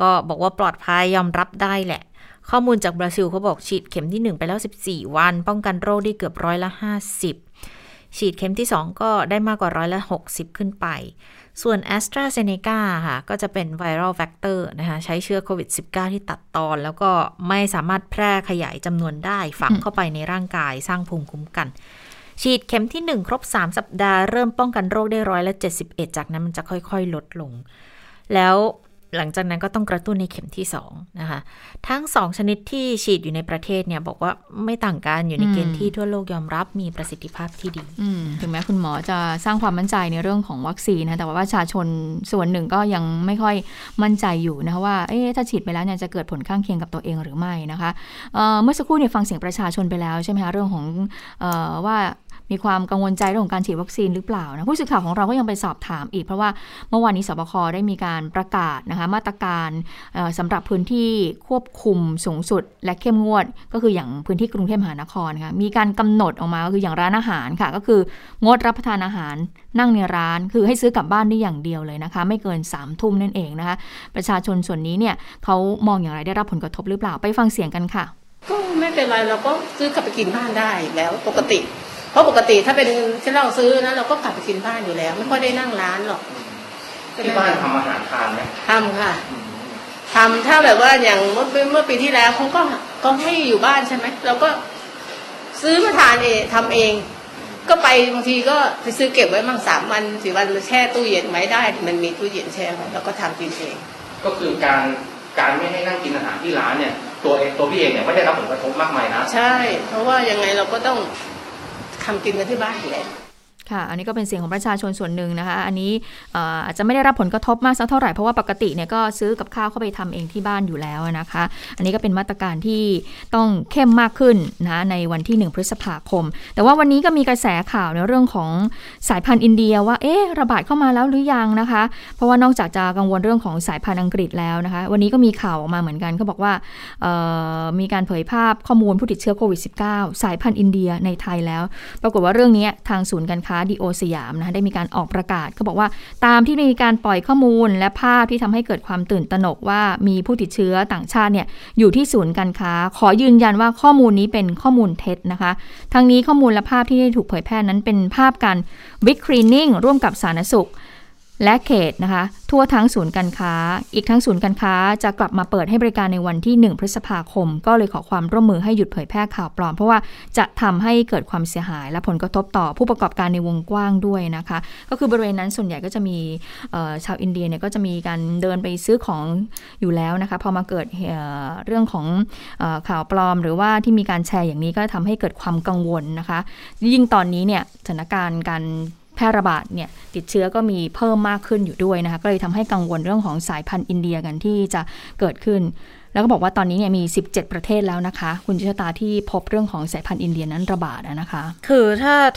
ก็บอกว่าปลอดภัยยอมรับได้แหละข้อมูลจากบราซิลเขาบอกฉีดเข็มที่1ไปแล้ว14วันป้องกันโรคได้เกือบ50%ฉีดเข็มที่2ก็ได้มากกว่า60%ขึ้นไปส่วน Astra Zeneca ค่ะก็จะเป็น Viral Vector นะคะใช้เชื้อโควิด -19 ที่ตัดตอนแล้วก็ไม่สามารถแพร่ขยายจำนวนได้ฝังเข้าไปในร่างกายสร้างภูมิคุ้มกันฉีดเข็มที่1ครบ3สัปดาห์เริ่มป้องกันโรคได้71%จากนั้นมันจะค่อยๆลดลงแล้วหลังจากนั้นก็ต้องกระตุ้นในเข็มที่2นะคะทั้ง2ชนิดที่ฉีดอยู่ในประเทศเนี่ยบอกว่าไม่ต่างกันอยู่ในเกณฑ์ที่ทั่วโลกยอมรับมีประสิทธิภาพที่ดีถึงแม้คุณหมอจะสร้างความมั่นใจในเรื่องของวัคซีนนะแต่ว่าประชาชนส่วนหนึ่งก็ยังไม่ค่อยมั่นใจอยู่นะคะว่าถ้าฉีดไปแล้วเนี่ยจะเกิดผลข้างเคียงกับตัวเองหรือไม่นะคะเมื่อสักครู่เนี่ยฟังเสียงประชาชนไปแล้วใช่ไหมคะเรื่องของว่ามีความกังวลใจเรื่องของการฉีดวัคซีนหรือเปล่านะผู้สื่อข่าวของเราก็ยังไปสอบถามอีกเพราะว่าเมื่อวานนี้สบค.ได้มีการประกาศนะคะมาตรการสำหรับพื้นที่ควบคุมสูงสุดและเข้มงวดก็คืออย่างพื้นที่กรุงเทพมหานครค่ะมีการกำหนดออกมาก็คืออย่างร้านอาหารค่ะก็คืองดรับประทานอาหารนั่งในร้านคือให้ซื้อกลับบ้านได้อย่างเดียวเลยนะคะไม่เกิน3 ทุ่มนั่นเองนะคะประชาชนส่วนนี้เนี่ยเขามองอย่างไรได้รับผลกระทบหรือเปล่าไปฟังเสียงกันค่ะก็ไม่เป็นไรเราก็ซื้อกลับไปกินบ้านได้แล้วปกติเพราะปกติถ้าเป็นที่เราซื้อนะเราก็กลับไปกินบ้านอยู่แล้วไม่ค่อยได้นั่งร้านหรอก ที่บ้านทำอาหารทานไหมทำค่ะทำถ้าแบบว่าอย่างเมื่อปีที่แล้วเขาก็ให้อยู่บ้านใช่ไหมเราก็ซื้อมาทานเองทำเองก็ไปบางทีก็ไปซื้อเก็บไว้มั่ง3 วัน 4 วันแช่ตู้เย็นไว้ได้มันมีตู้เย็นแช่ไว้แล้วก็ทำกินเองก็คือการไม่ให้นั่งกินอาหารที่ร้านเนี่ยตัวพี่เองเนี่ยไม่ได้รับผลกระทบมากมายนะใช่เพราะว่ายังไงเราก็ต้องทำกินกันที่บ้านแหละค่ะอันนี้ก็เป็นเสียงของประชาชนส่วนหนึ่งนะคะอันนี้อาจจะไม่ได้รับผลกระทบมากสักเท่าไหร่เพราะว่าปกติเนี่ยก็ซื้อกับข้าวเข้าไปทำเองที่บ้านอยู่แล้วนะคะอันนี้ก็เป็นมาตรการที่ต้องเข้มมากขึ้นนะในวันที่1 พฤษภาคมแต่ว่าวันนี้ก็มีกระแสข่าวในเรื่องของสายพันธุ์อินเดียว่าระบาดเข้ามาแล้วหรือยังนะคะเพราะว่านอกจากจะกังวลเรื่องของสายพันธุ์อังกฤษแล้วนะคะวันนี้ก็มีข่าวออกมาเหมือนกันเขาบอกว่ามีการเผยภาพข้อมูลผู้ติดเชื้อโควิด -19 สายพันธุ์อินเดียในไทยแล้วปรากฏว่าเรื่องนี้ทางศูนย์การค้าดีโอสยามนะคะได้มีการออกประกาศเขาบอกว่าตามที่มีการปล่อยข้อมูลและภาพที่ทำให้เกิดความตื่นตระหนกว่ามีผู้ติดเชื้อต่างชาติเนี่ยอยู่ที่ศูนย์การค้าขอยืนยันว่าข้อมูลนี้เป็นข้อมูลเท็จนะคะทั้งนี้ข้อมูลและภาพที่ได้ถูกเผยแพร่นั้นเป็นภาพการบิ๊กคลีนนิ่งร่วมกับสาธารณสุขและเขตนะคะทั่วทั้งศูนย์การค้าอีกทั้งศูนย์การค้าจะกลับมาเปิดให้บริการในวันที่1 พฤษภาคมก็เลยขอความร่วมมือให้หยุดเผยแพร่ข่าวปลอมเพราะว่าจะทำให้เกิดความเสียหายและผลกระทบต่อผู้ประกอบการในวงกว้างด้วยนะคะก็คือบริเวณนั้นส่วนใหญ่ก็จะมีชาวอินเดียเนี่ยก็จะมีการเดินไปซื้อของอยู่แล้วนะคะพอมาเกิดเรื่องของข่าวปลอมหรือว่าที่มีการแชร์อย่างนี้ก็ทำให้เกิดความกังวลนะคะยิ่งตอนนี้เนี่ยสถานการณ์การแพร่ระบาดเนี่ยติดเชื้อก็มีเพิ่มมากขึ้นอยู่ด้วยนะคะก็เลยทำให้กังวลเรื่องของสายพันธุ์อินเดียกันที่จะเกิดขึ้นแล้วก็บอกว่าตอนนี้เนี่ยมี17ประเทศแล้วนะคะคุณชะตาที่พบเรื่องของสายพันธุ์อินเดียนั้นระบาดนะคะคือ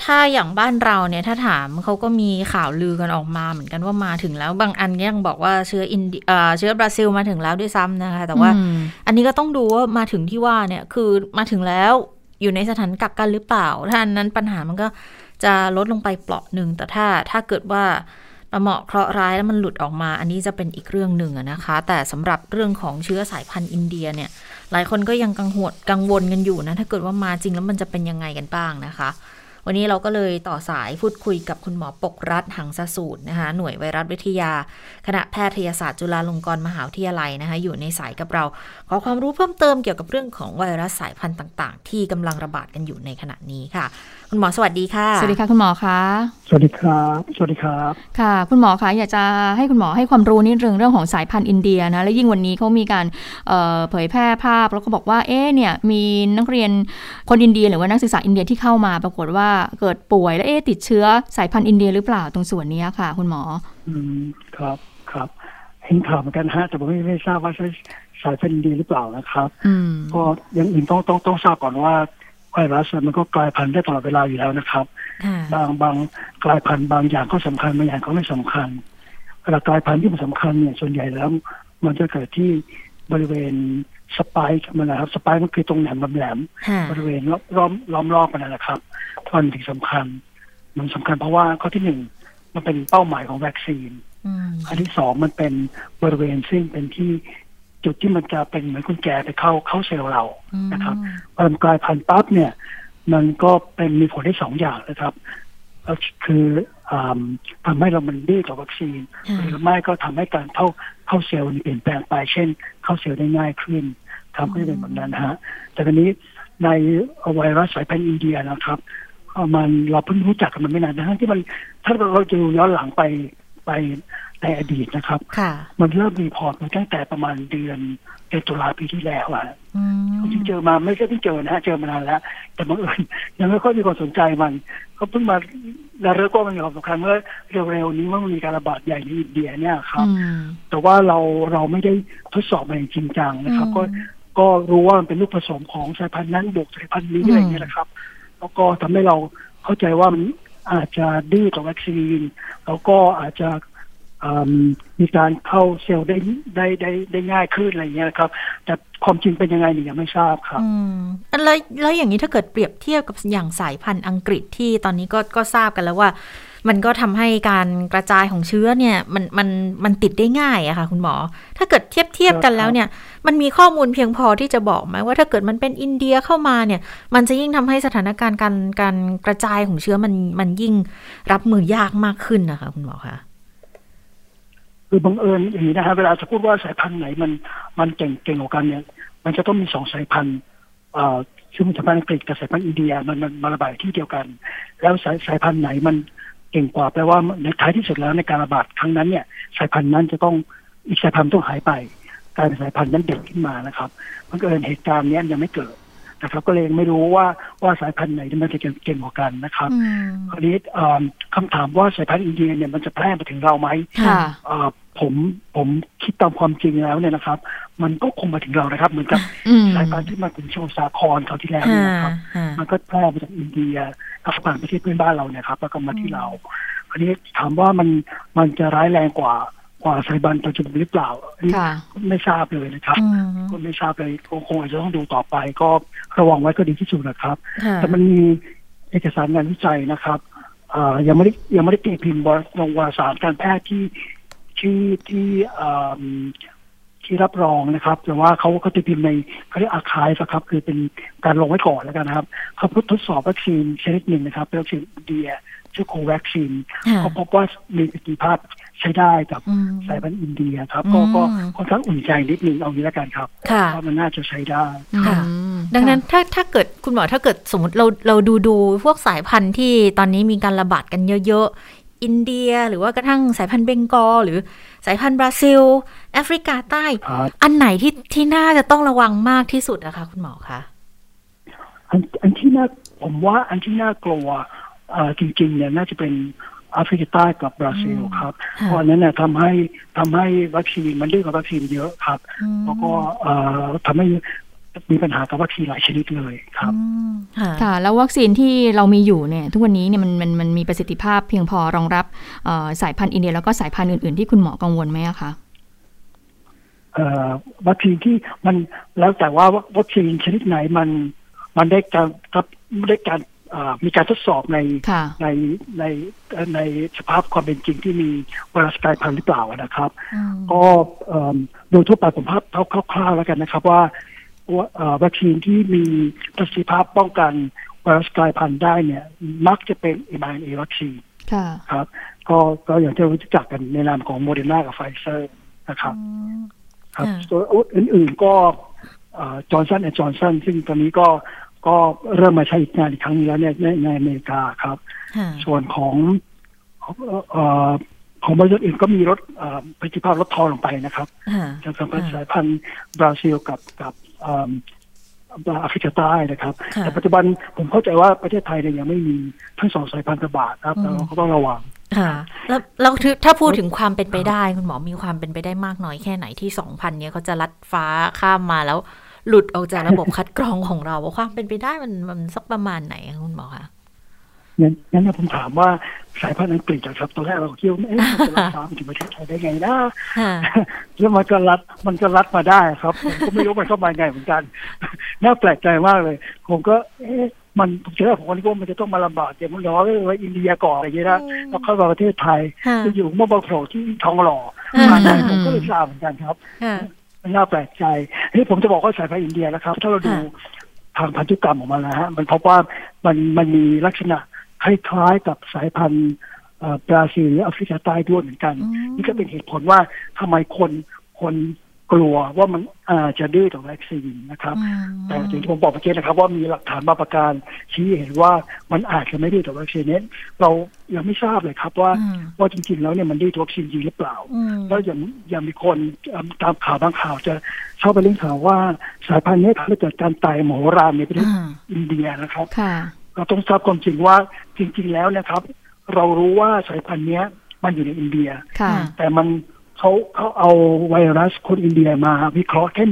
ถ้าอย่างบ้านเราเนี่ยถ้าถามเขาก็มีข่าวลือกันออกมาเหมือนกันว่ามาถึงแล้วบางอันยังบอกว่าเชื้อบราซิลมาถึงแล้วด้วยซ้ำนะคะแต่ว่าอันนี้ก็ต้องดูว่ามาถึงที่ว่าเนี่ยคือมาถึงแล้วอยู่ในสถานกักกันหรือเปล่าถ้าอันนั้นปัญหามันก็จะลดลงไปเปราะหนึ่งแต่ถ้าเกิดว่าประเหมาะเคราะห์ร้ายแล้วมันหลุดออกมาอันนี้จะเป็นอีกเรื่องหนึ่งนะคะแต่สำหรับเรื่องของเชื้อสายพันธุ์อินเดียเนี่ยหลายคนก็ยังกังวลกันอยู่นะถ้าเกิดว่ามาจริงแล้วมันจะเป็นยังไงกันบ้างนะคะวันนี้เราก็เลยต่อสายพูดคุยกับคุณหมอปกรัตน์ หังสสูตรนะคะหน่วยไวรัสวิทยาคณะแพทยศาสตร์จุฬาลงกรณ์มหาวิทยาลัยนะคะอยู่ในสายกับเราขอความรู้เพิ่มเติมเกี่ยวกับเรื่องของไวรัสสายพันธุ์ต่างๆที่กำลังระบาดกันอยู่ในขณะนี้ค่ะคุณหมอสวัสดีค่ะสวัสดีค่ะคุณหมอคะสวัสดีครับสวัสดีครับค่ะคุณหมอคะอยากจะให้คุณหมอให้ความรู้นิดนึงเรื่องของสายพันธุ์อินเดียนะและยิ่งวันนี้เขามีการเผยแพร่ภาพแล้วก็บอกว่าเนี่ยมีนักเรียนคนอินเดียหรือว่านักศึกษาอินเดียที่เข้ามาปรากฏว่าเกิดป่วยและติดเชื้อสายพันธุ์อินเดียหรือเปล่าตรงส่วนนี้ค่ะคุณหมอครับครับเห็นข่าวเหมือนกันฮะแต่ผมไม่ทราบว่าใช่สายพันธุ์อินเดียหรือเปล่านะครับก็ยังอื่นต้องทราบก่อนว่าไวรัสมันก็กลายพันธุ์ได้ตลอดเวลาอยู่แล้วนะครับบางกลายพันธุ์บางอย่างก็สำคัญบางอย่างก็ไม่สำคัญเวลากลายพันธุ์ที่มันสำคัญเนี่ยส่วนใหญ่แล้วมันจะเกิดที่บริเวณสปายมันนะครับสปายมันคือตรงแหลมบริเวณล้อมรอบมันนะครับท่อนที่สำคัญมันสำคัญเพราะว่าข้อที่หนึ่งมันเป็นเป้าหมายของวัคซีนอันที่สองมันเป็นบริเวณซึ่งเป็นที่จุดที่มันจะเป็นเหมือนกุญแจไปเข้าเซลล์เรานะครับพอมันกลายพันธุ์ปั๊บเนี่ยมันก็เป็นมีผลได้2 อย่างนะครับก็คือทำให้เรามันดื้อต่อวัคซีนหรือไม่ก็ทำให้การเข้าเซลล์เปลี่ยนแปลงไปเช่นเข้าเซลล์ได้ง่ายขึ้นทำให้เป็นแบบนั้นฮะแต่ทีนี้ในไวรัสสายพันธุ์อินเดียนะครับมันเราเพิ่งรู้จักกันมันไม่นานนะที่มันถ้าเราจะย้อนหลังไปในอดีตนะครับมันเริ่มรีพอร์ตมาตั้งแต่ประมาณเดือนตุลาปีที่แล้วอ่ะที่เจอมาไม่ใช่ที่เจอนะเจอมานานแล้วแต่บางอื่นยังไม่ค่อยมีคนสนใจมันเขาเพิ่งมาและเรื่องก็มันมีความสำคัญเมื่อเร็วๆนี้ว่ามันมีการระบาดใหญ่ในอินเดียเนี่ยครับแต่ว่าเราไม่ได้ทดสอบมันจริงจังนะครับก็รู้ว่ามันเป็นลูกผสมของสายพันธุ์นั้นบวกสายพันธุ์นี้อะไรอย่างเงี้ยนะครับแล้วก็ทำให้เราเข้าใจว่ามันอาจจะดื้อต่อวัคซีนแล้วก็อาจจะมีการเข้าเซลล์ได้ง่ายขึ้นอะไรอย่างเงี้ยครับแต่ความจริงเป็นยังไงเนี่ยยังไม่ทราบครับแล้วอย่างนี้ถ้าเกิดเปรียบเทียบกับอย่างสายพันธุ์อังกฤษที่ตอนนี้ก็ทราบกันแล้วว่ามันก็ทำให้การกระจายของเชื้อเนี่ยมันติดได้ง่ายอะค่ะคุณหมอถ้าเกิดเทียบกันแล้วเนี่ยมันมีข้อมูลเพียงพอที่จะบอกไหมว่าถ้าเกิดมันเป็นอินเดียเข้ามาเนี่ยมันจะยิ่งทำให้สถานการณ์การกระจายของเชื้อมันยิ่งรับมือยากมากขึ้นนะคะคุณหมอคะ คือบังเอิญอย่างนี้นะฮะเวลาจะพูดว่าสายพันธุ์ไหนมันเก่งกว่ากันเนี่ยมันจะต้องมี2สายพันธุ์ซึ่งสายพันธุ์อังกฤษกับสายพันธุ์อินเดียมันมาระบาดที่เดียวกันแล้วสายพันธุ์ไหนมันเก่งกว่าแปลว่าในท้ายที่สุดแล้วในการระบาดครั้งนั้นเนี่ยสายพันธุ์นั้นจะต้องอีกสายพันธุ์ต้องหายไปกลายเป็นสายพันธุ์นั้นเด็กขึ้นมานะครับบังเอิญเหตุการณ์นี้ยังไม่เกิดนะครับก็เลยไม่รู้ว่าสายพันธุ์ไหนมันจะเก่งกว่ากันนะครับคราวนี้คำถามว่าสายพันธุ์อินเดียเนี่ยมันจะแพร่มาถึงเราไหมผมคิดตามความจริงแล้วเนี่ยนะครับมันก็คงมาถึงเรานะครับเหมือนกับสายพันธุ์ที่มาถึงโชสาครเขาที่แล้วนะครับมันก็แพร่มาจากอินเดียอัฟกานประเทศเพื่อนบ้านเราเนี่ยครับแล้วก็มาที่เราคราวนี้ถามว่ามันจะร้ายแรงกว่าสายพันธุ์ปัจจุบันหรือเปล่าไม่ทราบเลยนะครับก็ไม่ทราบเลยคงอาจจะต้องดูต่อไปก็ระวังไว้ก็ดีที่สุดนะครับแต่มันมีเอกสารงานวิจัยนะครับยังไม่ได้ตีพิมพ์ลงวารสารการแพทย์ที่รับรองนะครับแต่ว่าเขาตีพิมพ์ในเขาเรียกอาร์ไคฟ์ครับคือเป็นการลงไว้ก่อนแล้วกันนะครับเขาทดสอบวัคซีนชนิดหนึ่งนะครับเป็นวัคซีนอินเดียชื่อโควัคซีนเขาพบว่ามีประสิทธิภาพใช้ได้กับสายพันธุ์อินเดียครับก็ค่อนข้างอุ่นใจนิดนึงเอางี้ละกันครับเพราะมันน่าจะใช้ได้ดังนั้นถ้าเกิดคุณหมอถ้าเกิดสมมติเราดูพวกสายพันธุ์ที่ตอนนี้มีการระบาดกันเยอะๆอินเดียหรือว่ากระทั่งสายพันธุ์เบงกอลหรือสายพันธุ์บราซิลแอฟริกาใต้อันไหนที่น่าจะต้องระวังมากที่สุดนะคะคุณหมอคะอันที่น่าผมว่าอันที่น่ากลัวจริงๆเนี่ยน่าจะเป็นแอฟริกาใต้กับบราซิลครับเพราะนั้นเนี่ยทำให้วัคซีนมันดื้อกับวัคซีนเยอะครับแล้วก็ทำให้มีปัญหากับวัคซีนหลายชนิดเลยครับค่ะแล้ววัคซีนที่เรามีอยู่เนี่ยทุกวันนี้เนี่ยมันมีประสิทธิภาพเพียงพอรองรับสายพันธุ์อินเดียแล้วก็สายพันธุ์อื่นๆที่คุณหมอกังวลไหมคะวัคซีนที่มันแล้วแต่ว่าวัคซีนชนิดไหนมันได้การครับได้การมีการทดสอบในสภาพความเป็นจริงที่มีไวรัสกลายพันธุ์หรือเปล่านะครับก็โดยทั่วไปผมภาพคร่าวๆแล้วกันนะครับว่าวัคซีนที่มีประสิทธิภาพป้องกันไวรัสกลายพันธุ์ได้เนี่ยมักจะเป็น mRNA วัคซีนครับก็อย่างที่เรารู้จักกันในนามของ Moderna กับ Pfizer นะครับครับส่วนอื่นๆก็ Johnson and Johnson ซึ่งตอนนี้ก็เริ่มมาใช้งานอีกครั้งนี้แล้วเนี่ยในอเมริกาครับส่วนของบริษัทอื่นก็มีลดประสิทธิภาพลดทอนลงไปนะครับจากสายพันธุ์บราซิลกับแอฟริกาใต้นะครับแต่ปัจจุบันผมเข้าใจว่าประเทศไทยเนี่ยยังไม่มีทั้ง2สายพันธุ์ระบาดครับเราก็ต้องระวังแล้วถ้าพูดถึงความเป็นไปได้คุณหมอมีความเป็นไปได้มากน้อยแค่ไหนที่2,000เนี่ยเขาจะลัดฟ้าข้ามมาแล้วหลุดออกจากระบบคัดกรองของเราว่าความเป็นไปได้มันสักประมาณไหนคุณหมอคะงั้นผมถามว่าสายพันธุ์อังกฤษครับตอนแรกเราคิดว่าจะรัดฟ้าถึงประเทศไทยได้ไงนะแล้วมันก็รัดมาได้ครับผมก็ไม่รู้มันเข้ามาไงเหมือนกันน่าแปลกใจมากเลยผมก็มันผมเชื่อผมว่ามันจะต้องมาลำบากอย่างมันร้อนเลยว่าอินเดียก่อนอะไรอย่างนี้นะแล้วเข้ามาประเทศไทยจะอยู่เมื่อบังโผล่ที่ทองหล่อมาได้ผมก็เลยทราบเหมือนกันครับน่าแปลกใจนี่ผมจะบอกว่าสายพันธุ์อินเดียนะครับถ้าเราดูทางพันธุกรรมของมันนะฮะมันพบว่ามันมีลักษณะคล้ายๆกับสายพันธุ์บราซิลหรือแอฟริกาใต้ด้วยเหมือนกันนี่ก็เป็นเหตุผลว่าทำไมคนกลัวว่ามันจะดื้อต่อวัคซีนนะครับแต่จริงๆผมบอกเมื่อกี้นะครับว่ามีหลักฐานบางประการชี้เห็นว่ามันอาจจะไม่ดื้อต่อวัคซีนนี้เรายังไม่ทราบเลยครับว่าจริงๆแล้วเนี่ยมันดื้อต่อวัคซีนจริงหรือเปล่าแล้วยังมีคนตามข่าวบางข่าวจะชอบไปเล่นข่าวว่าสายพันธุ์นี้ทำให้เกิดการตายมโหฬารในประเทศอินเดียนะครับเราต้องทราบความจริงว่าจริงๆแล้วนะครับเรารู้ว่าสายพันธุ์นี้มันอยู่ในอินเดียแต่มันเขาเอาไวรัสคนอินเดียมาวิเคราะห์แค่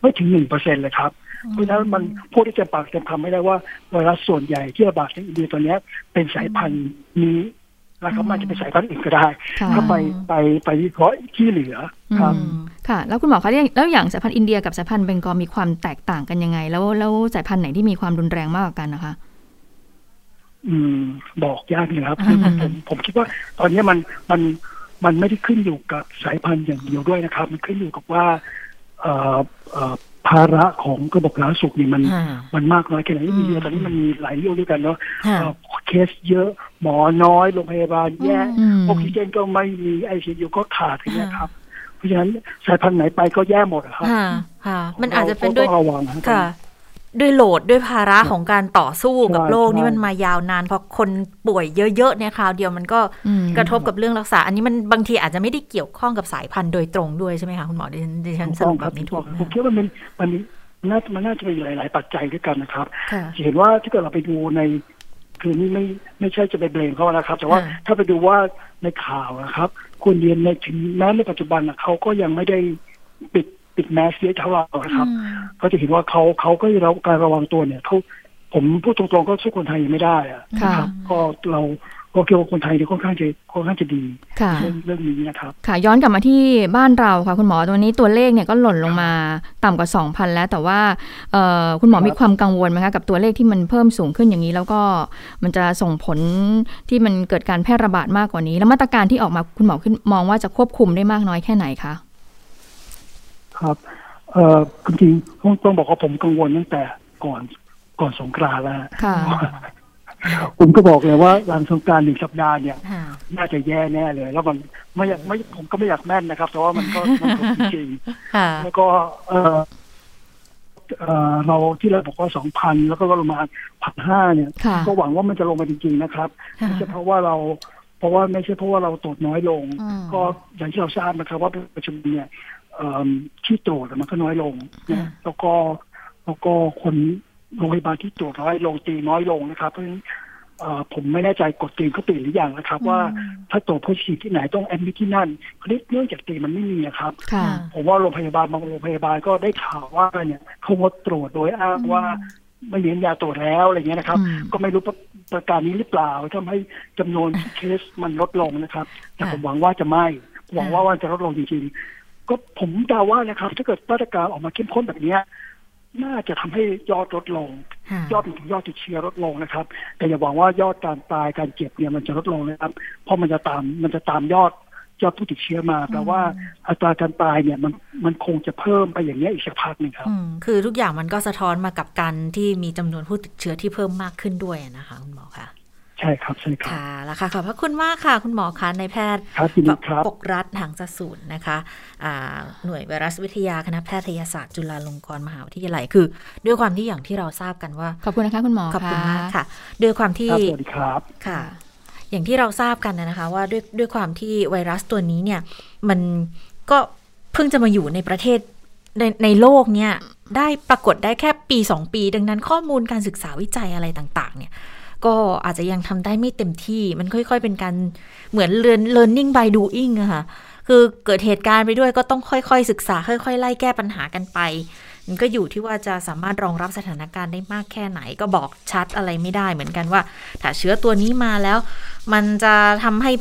ไม่ถึง 1% เลยครับเพราะฉะนั้นมันพูดได้เต็มปากเต็มคำไม่ได้ว่าไวรัสส่วนใหญ่ที่ระบาดในอินเดียตอนนี้เป็นสายพันธุ์นี้แล้วก็มันจะเป็นสายพันธุ์อื่นก็ได้ถ้าไปวิเคราะห์ที่เหลือครับค่ะแล้วคุณหมอคะแล้วอย่างสายพันธุ์อินเดียกับสายพันธุ์เบงกอลมีความแตกต่างกันยังไงแล้วสายพันธุ์ไหนที่มีความรุนแรงมากกว่ากันนะคะบอกยากเลยครับผมคิดว่าตอนนี้มันไม่ได้ขึ้นอยู่กับสายพันธุ์อย่างเดียวด้วยนะครับมันขึ้นอยู่กับว่า ภาระของระบบสาธารณสุขนี่มันมากน้อยแค่ไหนมีเยอะตอนนี้มันมีหลายเรื่องด้วยกันเนาะเคสเยอะหมอน้อยโรงพยาบาลแย่ออกซิเจนก็ไม่มีไอซียูก็ขาดอย่างเงี้ยครับเพราะฉะนั้นสายพันธุ์ไหนไปก็แย่หมดครับมันอาจจะเป็นด้วยโหลดด้วยภาระของการต่อสู้กับโรคนี่มันมายาวนานพอคนป่วยเยอะๆเนี่ยคราวเดียวมันก็กระทบกับเรื่องรักษาอันนี้มันบางทีอาจจะไม่ได้เกี่ยวข้องกับสายพันธุ์โดยตรงด้วยใช่ไหมคะคุณหมอดิฉันสรุปแบบนี้ถูกไหมผมคิดว่ามันน่าจะมีหลายๆปัจจัยด้วยกันนะครับเห็นว่าถ้าเกิดเราไปดูในคือนี่ไม่ใช่จะไปเบลมเขานะครับแต่ว่าถ้าไปดูว่าในข่าวนะครับคนเรียนในถึงแม้ในปัจจุบันเขาก็ยังไม่ได้ปิดแมสเยอะเท่าเราครับก็จะเห็นว่าเขาก็เราการระวังตัวเนี่ยเขาผมพูดตรงๆก็สู้คนไทยไม่ได้อะนะครับก็เราก็เกี่ยวกับคนไทยเนี่ยค่อนข้างจะดีเรื่องนี้นะครับค่ะย้อนกลับมาที่บ้านเราค่ะคุณหมอตัวนี้ตัวเลขเนี่ยก็หล่นลงมาต่ำกว่า 2,000 แล้วแต่ว่าคุณหมอมีความกังวลไหมคะกับตัวเลขที่มันเพิ่มสูงขึ้นอย่างนี้แล้วก็มันจะส่งผลที่มันเกิดการแพร่ระบาดมากกว่านี้แล้วมาตรการที่ออกมาคุณหมอมองว่าจะควบคุมได้มากน้อยแค่ไหนคะครับจริงๆต้องบอกว่าผมกังวลตั้งแต่ก่อนสงกรานต์แล้วผมก็บอกเลยว่าหลังสงกรานต์1สัปดาห์เนี่ยน่าจะแย่แน่เลยแล้วมันไม่ผมก็ไม่อยากแม่นนะครับแต่ว่ามันก็จริงๆแล้วก็เราที่เราบอกว่า 2,000 แล้วก็ลงมา 1,500 เนี่ยก็หวังว่ามันจะลงมาจริงๆนะครับไม่ใช่เพราะว่าไม่ใช่เพราะว่าเราตรวจน้อยลงก็อย่างที่เราทราบนะครับว่าประชุมเนี่ยที่ตรวจมันก็น้อยลงนะแล้วก็คนโรงพยาบาลที่ตรวจน้อยลงตีน้อยลงนะครับเพราะฉะนั้นผมไม่แน่ใจกฎตีนเขาเปลี่ยนหรือยังนะครับว่าถ้าตรวจโพสิทีฟที่ไหนต้องแอดมิทที่นั่นคราวนี้เนื่องจากตีมันไม่มีนะครับผมว่าโรงพยาบาลบางโรงพยาบาลก็ได้ข่าวว่าเนี่ยเขางดตรวจโดยอ้างว่าไม่เห็นยาตรวจแล้วอะไรเงี้ยนะครับก็ไม่รู้ประการนี้หรือเปล่าทำให้จำนวนเคสมันลดลงนะครับแต่ผมหวังว่าจะลดลงจริงๆก็ผมเดาว่านะครับถ้าเกิดมาตรการออกมาเข้มข้นแบบนี้น่าจะทำให้ยอดลดลงยอดติดเชื้อลดลงนะครับแต่อย่าหวังว่ายอดการตายการเจ็บเนี่ยมันจะลดลงนะครับเพราะมันจะตามยอดผู้ติดเชื้อมาแต่ว่าอัตราการตายเนี่ยมันคงจะเพิ่มไปอย่างนี้อีกสักพักนึงครับคือทุกอย่างมันก็สะท้อนมากับการที่มีจำนวนผู้ติดเชื้อที่เพิ่มมากขึ้นด้วยนะคะคุณหมอคะใช่ครับใช่ค่ะแล้วค่ะขอบพระคุณมากค่ะคุณหมอคะนายแพทย์ปกรัตน์หางสสูรนะคะหน่วยไวรัสวิทยาคณะแพทยศาสตร์จุฬาลงกรณ์มหาวิทยาลัยคือด้วยความที่อย่างที่เราทราบกันว่าขอบคุณนะคะคุณหมอขอบคุณมากค่ะด้วยความที่สวัสดีครับค่ะอย่างที่เราทราบกันนะคะว่าด้วยความที่ไวรัสตัวนี้เนี่ยมันก็เพิ่งจะมาอยู่ในประเทศในโลกเนี่ยได้ปรากฏได้แค่ปี2ปีดังนั้นข้อมูลการศึกษาวิจัยอะไรต่างๆเนี่ยก็อาจจะยังทำได้ไม่เต็มที่มันค่อยๆเป็นการเหมือนlearning by doing อะค่ะคือเกิดเหตุการณ์ไปด้วยก็ต้องค่อยๆศึกษาค่อยๆไล่แก้ปัญหากันไปมันก็อยู่ที่ว่าจะสามารถรองรับสถานการณ์ได้มากแค่ไหนก็บอกชัดอะไรไม่ได้เหมือนกันว่าถ้าเชื้อตัวนี้มาแล้วมันจะทำให้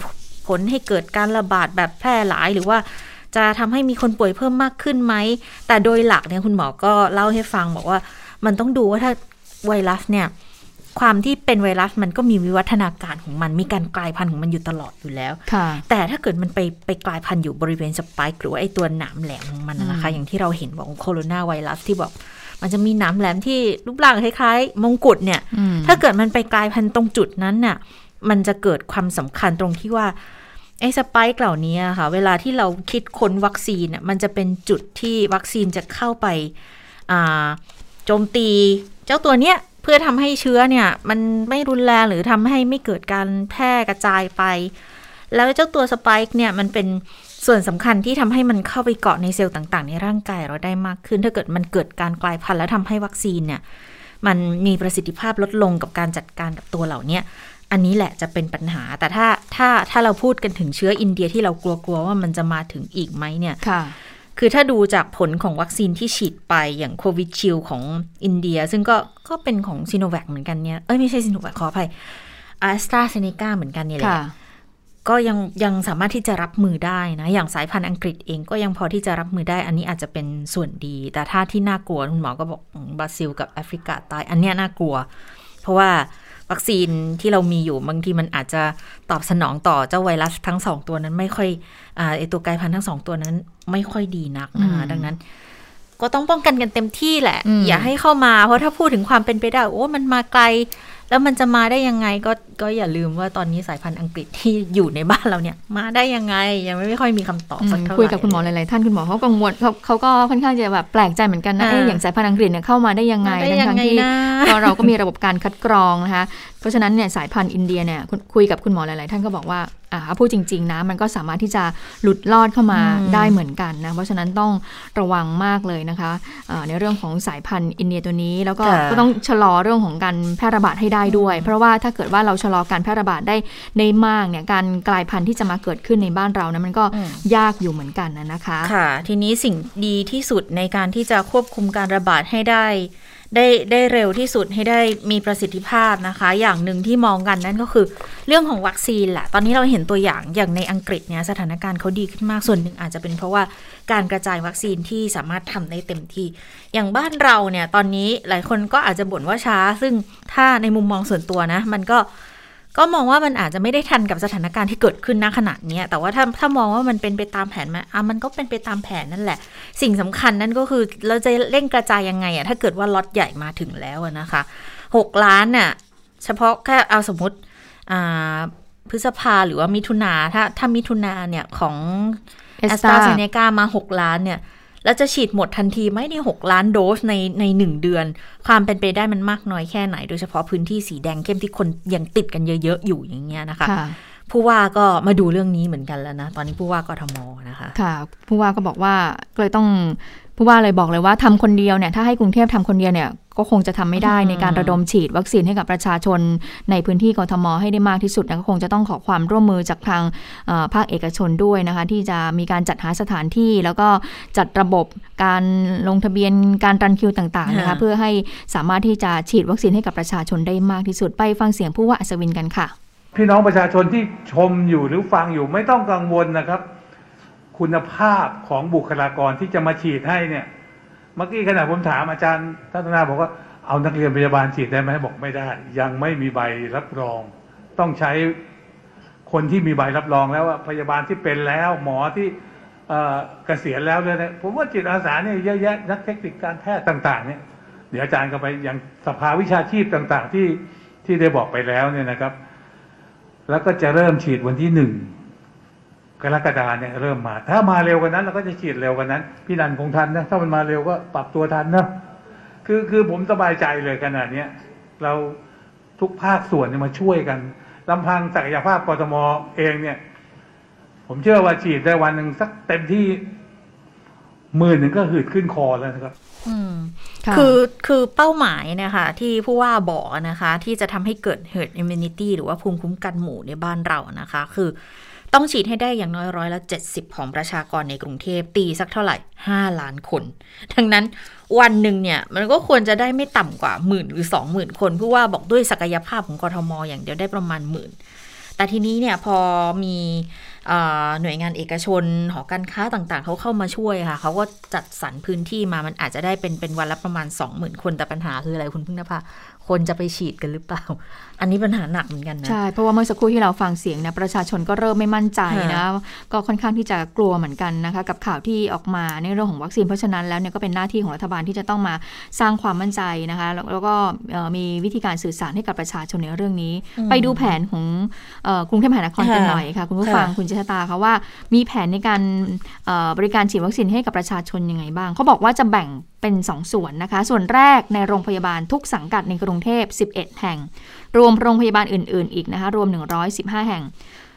ผลให้เกิดการระบาดแบบแพร่หลายหรือว่าจะทำให้มีคนป่วยเพิ่มมากขึ้นไหมแต่โดยหลักเนี่ยคุณหมอก็เล่าให้ฟังบอกว่ามันต้องดูว่าถ้าไวรัสเนี่ยความที่เป็นไวรัสมันก็มีวิวัฒนาการของมันมีการกลายพันธุ์ของมันอยู่ตลอดอยู่แล้วแต่ถ้าเกิดมันไปกลายพันธุ์อยู่บริเวณสปายหรือไอตัวหนามแหลมของมันนะคะอย่างที่เราเห็นของโคโรนาไวรัสที่บอกมันจะมีหนามแหลมที่รูปร่างคล้ายๆมงกุฎเนี่ยถ้าเกิดมันไปกลายพันธุ์ตรงจุดนั้นน่ะมันจะเกิดความสำคัญตรงที่ว่าไอ้สปายเหล่านี้ค่ะเวลาที่เราคิดค้นวัคซีนมันจะเป็นจุดที่วัคซีนจะเข้าไปโจมตีเจ้าตัวเนี้ยเพื่อทำให้เชื้อเนี่ยมันไม่รุนแรงหรือทำให้ไม่เกิดการแพร่กระจายไปแล้วเจ้าตัวสไปค์เนี่ยมันเป็นส่วนสำคัญที่ทำให้มันเข้าไปเกาะในเซลล์ต่างๆในร่างกายเราได้มากขึ้นถ้าเกิดมันเกิดการกลายพันธุ์แล้วทำให้วัคซีนเนี่ยมันมีประสิทธิภาพลดลงกับการจัดการกับตัวเหล่านี้อันนี้แหละจะเป็นปัญหาแต่ถ้าเราพูดกันถึงเชื้ออินเดียที่เรากลัวว่ามันจะมาถึงอีกไหมเนี่ยคือถ้าดูจากผลของวัคซีนที่ฉีดไปอย่างโควิดชิลของอินเดียซึ่งก็เป็นของซิโนแวคเหมือนกันเนี่ยไม่ใช่ซิโนแวคขออภัย Astra Zeneca เหมือนกันเนี่ยแหละก็ยังสามารถที่จะรับมือได้นะอย่างสายพันธุ์อังกฤษเองก็ยังพอที่จะรับมือได้อันนี้อาจจะเป็นส่วนดีแต่ถ้าที่น่ากลัวคุณหมอก็บอกบราซิลกับแอฟริกาใต้อันเนี้ยน่ากลัวเพราะว่าวัคซีนที่เรามีอยู่บางทีมันอาจจะตอบสนองต่อเจ้าไวรัสทั้ง2ตัวนั้นไม่ค่อยไอตัวกลายพันธุ์ทั้ง2ตัวนั้นไม่ค่อยดีนักนะคะดังนั้น ก็ต้องป้องกันกันเต็มที่แหละอย่าให้เข้ามาเพราะถ้าพูดถึงความเป็นไปได้โอ้มันมาไกลแล้วมันจะมาได้ยังไงก็อย่าลืมว่าตอนนี้สายพันธุ์อังกฤษที่อยู่ในบ้านเราเนี่ยมาได้ยังไงยังไม่ค่อยมีคำตอบสักเท่าไหร่คุยกับคุณหมอหลายๆท่านคุณหมอเขากังวลเขาก็ค่อนข้างจะแบบแปลกใจเหมือนกันนะอย่างสายพันธุ์อังกฤษเนี่ยเข้ามาได้ยังไงทั้งที่เราก็มีระบบการคัดกรองนะคะเพราะฉะนั้นเนี่ยสายพันธุ์อินเดียเนี่ยคุยกับคุณหมอหลายๆท่านก็บอกว่าพูดจริงๆนะมันก็สามารถที่จะหลุดลอดเข้ามาได้เหมือนกันนะเพราะฉะนั้นต้องระวังมากเลยนะคะในเรื่องของสายพันธุ์อินเดียตัวนี้แล้วก็ต้องชะลอเรื่องของการแพร่ระบาดให้ได้ด้วยเพราะว่าถ้าเกิดว่าเราชะลอการแพร่ระบาดได้ในมากเนี่ยการกลายพันธุ์ที่จะมาเกิดขึ้นในบ้านเรานะมันก็ยากอยู่เหมือนกันนะคะค่ะทีนี้สิ่งดีที่สุดในการที่จะควบคุมการระบาดให้ได้เร็วที่สุดให้ได้มีประสิทธิภาพนะคะอย่างหนึ่งที่มองกันนั่นก็คือเรื่องของวัคซีนแหละตอนนี้เราเห็นตัวอย่างในอังกฤษเนี่ยสถานการณ์เขาดีขึ้นมากส่วนหนึ่งอาจจะเป็นเพราะว่าการกระจายวัคซีนที่สามารถทำได้เต็มที่อย่างบ้านเราเนี่ยตอนนี้หลายคนก็อาจจะบ่นว่าช้าซึ่งถ้าในมุมมองส่วนตัวนะมันก็มองว่ามันอาจจะไม่ได้ทันกับสถานการณ์ที่เกิดขึ้นณขณะนี้แต่ว่าถ้ามองว่ามันเป็นไปตามแผนไหมมันก็เป็นไปตามแผนนั่นแหละสิ่งสำคัญนั่นก็คือเราจะเร่งกระจายยังไงถ้าเกิดว่าล็อตใหญ่มาถึงแล้วนะคะ6ล้านน่ะเฉพาะแค่เอาสมมติพฤษภาหรือว่ามิถุนาถ้ามิถุนาเนี่ยของ Astra Zeneca มา6ล้านเนี่ยแล้วจะฉีดหมดทันทีไหมใน6ล้านโดสใน1เดือนความเป็นไปได้มันมากน้อยแค่ไหนโดยเฉพาะพื้นที่สีแดงเข้มที่คนยังติดกันเยอะๆอยู่อย่างเงี้ยนะคะผู้ว่าก็มาดูเรื่องนี้เหมือนกันแล้วนะตอนนี้ผู้ว่ากทมนะคะค่ะผู้ว่าก็บอกว่าเลยต้องผู้ว่าเลยบอกเลยว่าทำคนเดียวเนี่ยถ้าให้กรุงเทพทำคนเดียวเนี่ยก็คงจะทำไม่ได้ในการระดมฉีดวัคซีนให้กับประชาชนในพื้นที่กทมให้ได้มากที่สุดนะก็คงจะต้องขอความร่วมมือจากทางภาคเอกชนด้วยนะคะที่จะมีการจัดหาสถานที่แล้วก็จัดระบบการลงทะเบียนการรันคิวต่างๆนะคะเพื่อให้สามารถที่จะฉีดวัคซีนให้กับประชาชนได้มากที่สุดไปฟังเสียงผู้ว่าอัศวินกันค่ะพี่น้องประชาชนที่ชมอยู่หรือฟังอยู่ไม่ต้องกังวลนะครับคุณภาพของบุคลากรที่จะมาฉีดให้เนี่ยเมื่อกี้ขณะผมถามอาจารย์ทัศนาบอกว่าเอานักเรียนพยาบาลฉีดได้ไหมบอกไม่ได้ยังไม่มีใบรับรองต้องใช้คนที่มีใบรับรองแล้วว่าพยาบาลที่เป็นแล้วหมอที่เกษียณแล้วเลยนะผมว่าจิตอาสาเนี่ยเยอะแยะนักเทคนิคการแพทย์ต่างๆเนี่ยเดี๋ยวอาจารย์ก็ไปยังสภาวิชาชีพต่างๆที่ได้บอกไปแล้วเนี่ยนะครับแล้วก็จะเริ่มฉีดวันที่1 กรกฎาคมเนี่ยเริ่มมาถ้ามาเร็วกว่านั้นเราก็จะฉีดเร็วกว่านั้นพี่นันคงทันนะถ้ามันมาเร็วก็ปรับตัวทันนะคือผมสบายใจเลยขนาดนี้เราทุกภาคส่วนเนี่ยมาช่วยกันลำพังศักยภาพกทมเองเนี่ยผมเชื่อว่าฉีดได้วันนึงสักเต็มที่10,000 ก็หืดขึ้นคอแล้วนะครับคือเป้าหมายนะคะที่ผู้ว่าบอกนะคะที่จะทำให้เกิดherd immunityหรือว่าภูมิคุ้มกันหมู่ในบ้านเรานะคะคือต้องฉีดให้ได้อย่างน้อย70%ของประชากรในกรุงเทพตีสักเท่าไหร่5 ล้านคนดังนั้นวันหนึ่งเนี่ยมันก็ควรจะได้ไม่ต่ำกว่า10,000 หรือ 20,000 คนผู้ว่าบอกด้วยศักยภาพของกทม.อย่างเดียวได้ประมาณ10,000แต่ทีนี้เนี่ยพอมีหน่วยงานเอกชนหอการค้าต่างๆเขาเข้ามาช่วยค่ะเขาก็จัดสรรพื้นที่มามันอาจจะได้เป็นวันละประมาณ 20,000 คนแต่ปัญหาคืออะไรคุณพึ่งนภาคนจะไปฉีดกันหรือเปล่าอันนี้ปัญหาหนักเหมือนกันนะใช่เพราะว่าเมื่อสักครู่ที่เราฟังเสียงนะประชาชนก็เริ่มไม่มั่นใจนะก็ค่อนข้างที่จะกลัวเหมือนกันนะคะกับข่าวที่ออกมาในเรื่องของวัคซีนเพราะฉะนั้นแล้วเนี่ยก็เป็นหน้าที่ของรัฐบาลที่จะต้องมาสร้างความมั่นใจนะคะแล้วก็มีวิธีการสื่อสารให้กับประชาชนในเรื่องนี้ไปดูแผนของกรุงเทพมหานครกันหน่อยค่ะคุณผู้ฟังคุณเจษฎาค่ะว่ามีแผนในการบริการฉีดวัคซีนให้กับประชาชนยังไงบ้างเขาบอกว่าจะแบ่งเป็น2 ส่วนนะคะส่วนแรกในโรงพยาบาลทุกสังกัดในกรุงเทพ11 แห่งรวมโรงพยาบาลอื่นๆอีกนะคะรวม115 แห่ง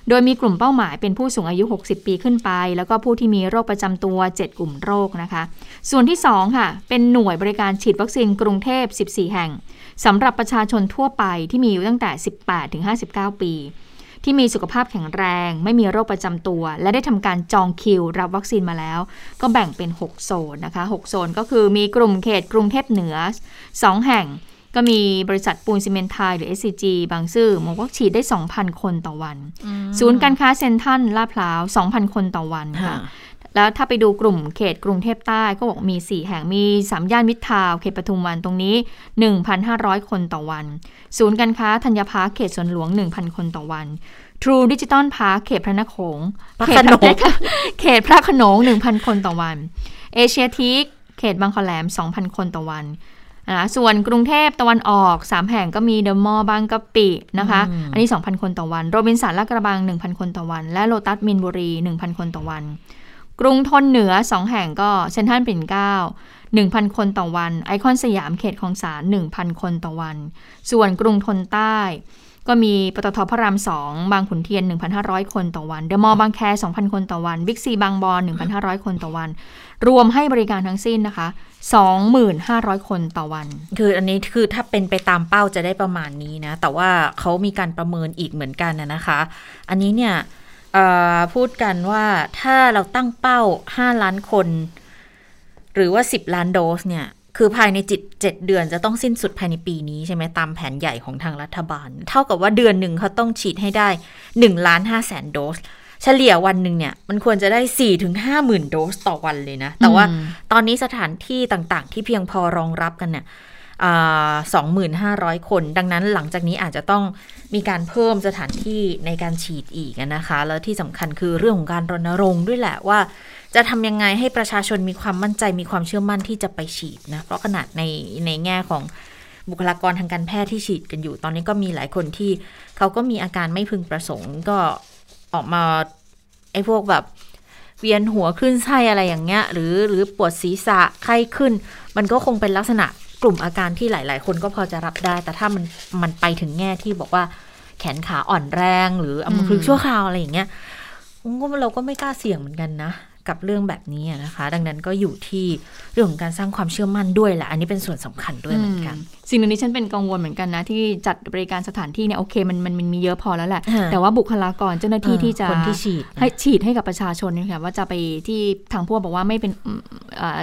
โดยมีกลุ่มเป้าหมายเป็นผู้สูงอายุ60 ปีขึ้นไปแล้วก็ผู้ที่มีโรคประจำตัว7 กลุ่มโรคนะคะส่วนที่2ค่ะเป็นหน่วยบริการฉีดวัคซีนกรุงเทพ14 แห่งสำหรับประชาชนทั่วไปที่มีอายุตั้งแต่18 ถึง 59 ปีที่มีสุขภาพแข็งแรงไม่มีโรคประจำตัวและได้ทำการจองคิวรับวัคซีนมาแล้วก็แบ่งเป็น6 โซนนะคะ6 โซนก็คือมีกลุ่มเขตกรุงเทพเหนือ2 แห่งก็มีบริษัทปูนซีเมนต์ไทยหรือ SCG บางซื่อมองว่าฉีดได้ 2,000 คนต่อวันศูนย์การค้าเซ็นทรัลลาดพร้าว 2,000 คนต่อวันค่ะแล้วถ้าไปดูกลุ่มเขตกรุงเทพใต้ก็บอกมี4 แห่งมี3 ย่านมิตรทาวน์เขตปทุมวันตรงนี้ 1,500 คนต่อวันศูนย์การค้าธัญพาร์คเขตสวนหลวง 1,000 คนต่อวันทรูดิจิตอลพาร์คเขตพระนครเขตพระโขนง 1,000 คนต่อวันเอเชียทีค เขตบางขอนแหลม 2,000 คนต่อวันนะส่วนกรุงเทพตะวันออก3แห่งก็มีเดอะมอลล์บางกะปินะคะอันนี้ 2,000 คนต่อวันโรบินสันลาดกระบัง 1,000 คนต่อวันและโลตัสมีนบุรี 1,000 คนต่อวันกรุงทนเหนือ2แห่งก็เซ็นทรัลปิ่นเกล้า 1,000 คนต่อวันไอคอนสยามเขตคลองสาน 1,000 คนต่อวันส่วนกรุงทนใต้ก็มีปตท.พระราม2บางขุนเทียน 1,500 คนต่อวันเดอะมอลล์บางแค 2,000 คนต่อวันบิ๊กซีบางบอน 1,500 คนต่อวันรวมให้บริการทั้งสิ้นนะคะ 2,500 คนต่อวันคืออันนี้คือถ้าเป็นไปตามเป้าจะได้ประมาณนี้นะแต่ว่าเขามีการประเมินอีกเหมือนกันนะคะอันนี้เนี่ยพูดกันว่าถ้าเราตั้งเป้า5ล้านคนหรือว่า10ล้านโดสเนี่ยคือภายใน7 เดือนจะต้องสิ้นสุดภายในปีนี้ใช่ไหมตามแผนใหญ่ของทางรัฐบาลเท่ากับว่าเดือนหนึ่งเขาต้องฉีดให้ได้ 1,500,000 โดสเฉลี่ยวันหนึ่งเนี่ยมันควรจะได้ 4-5 หมื่นโดสต่อวันเลยนะแต่ว่าตอนนี้สถานที่ต่างๆที่เพียงพอรองรับกันเนี่ย 2,500 คนดังนั้นหลังจากนี้อาจจะต้องมีการเพิ่มสถานที่ในการฉีดอีกนะคะแล้วที่สำคัญคือเรื่องของการรณรงค์ด้วยแหละว่าจะทำยังไงให้ประชาชนมีความมั่นใจมีความเชื่อมั่นที่จะไปฉีดนะเพราะขนาดในแง่ของบุคลากรทางการแพทย์ที่ฉีดกันอยู่ตอนนี้ก็มีหลายคนที่เขาก็มีอาการไม่พึงประสงค์ก็ออกมาไอ้พวกแบบเวียนหัวคลื่นไส้อะไรอย่างเงี้ยหรือปวดศีรษะไข้ขึ้นมันก็คงเป็นลักษณะกลุ่มอาการที่หลายๆคนก็พอจะรับได้แต่ถ้ามันไปถึงแง่ที่บอกว่าแขนขาอ่อนแรงหรืออัมพฤกษ์ชั่วคราวอะไรอย่างเงี้ยเราก็ไม่กล้าเสี่ยงเหมือนกันนะกับเรื่องแบบนี้นะคะดังนั้นก็อยู่ที่เรื่องของการสร้างความเชื่อมั่นด้วยแหละอันนี้เป็นส่วนสำคัญด้วยเหมือนกันสิ่งนึงที่ฉันเป็นกังวลเหมือนกันนะที่จัดบริการสถานที่เนี่ยโอเคมันมีเยอะพอแล้วแหละแต่ว่าบุคลากรเจ้าหน้าที่ที่จะให้ฉีดให้กับประชาชนนี่ค่ะว่าจะไปที่ทางพวกบอกว่าไม่เป็น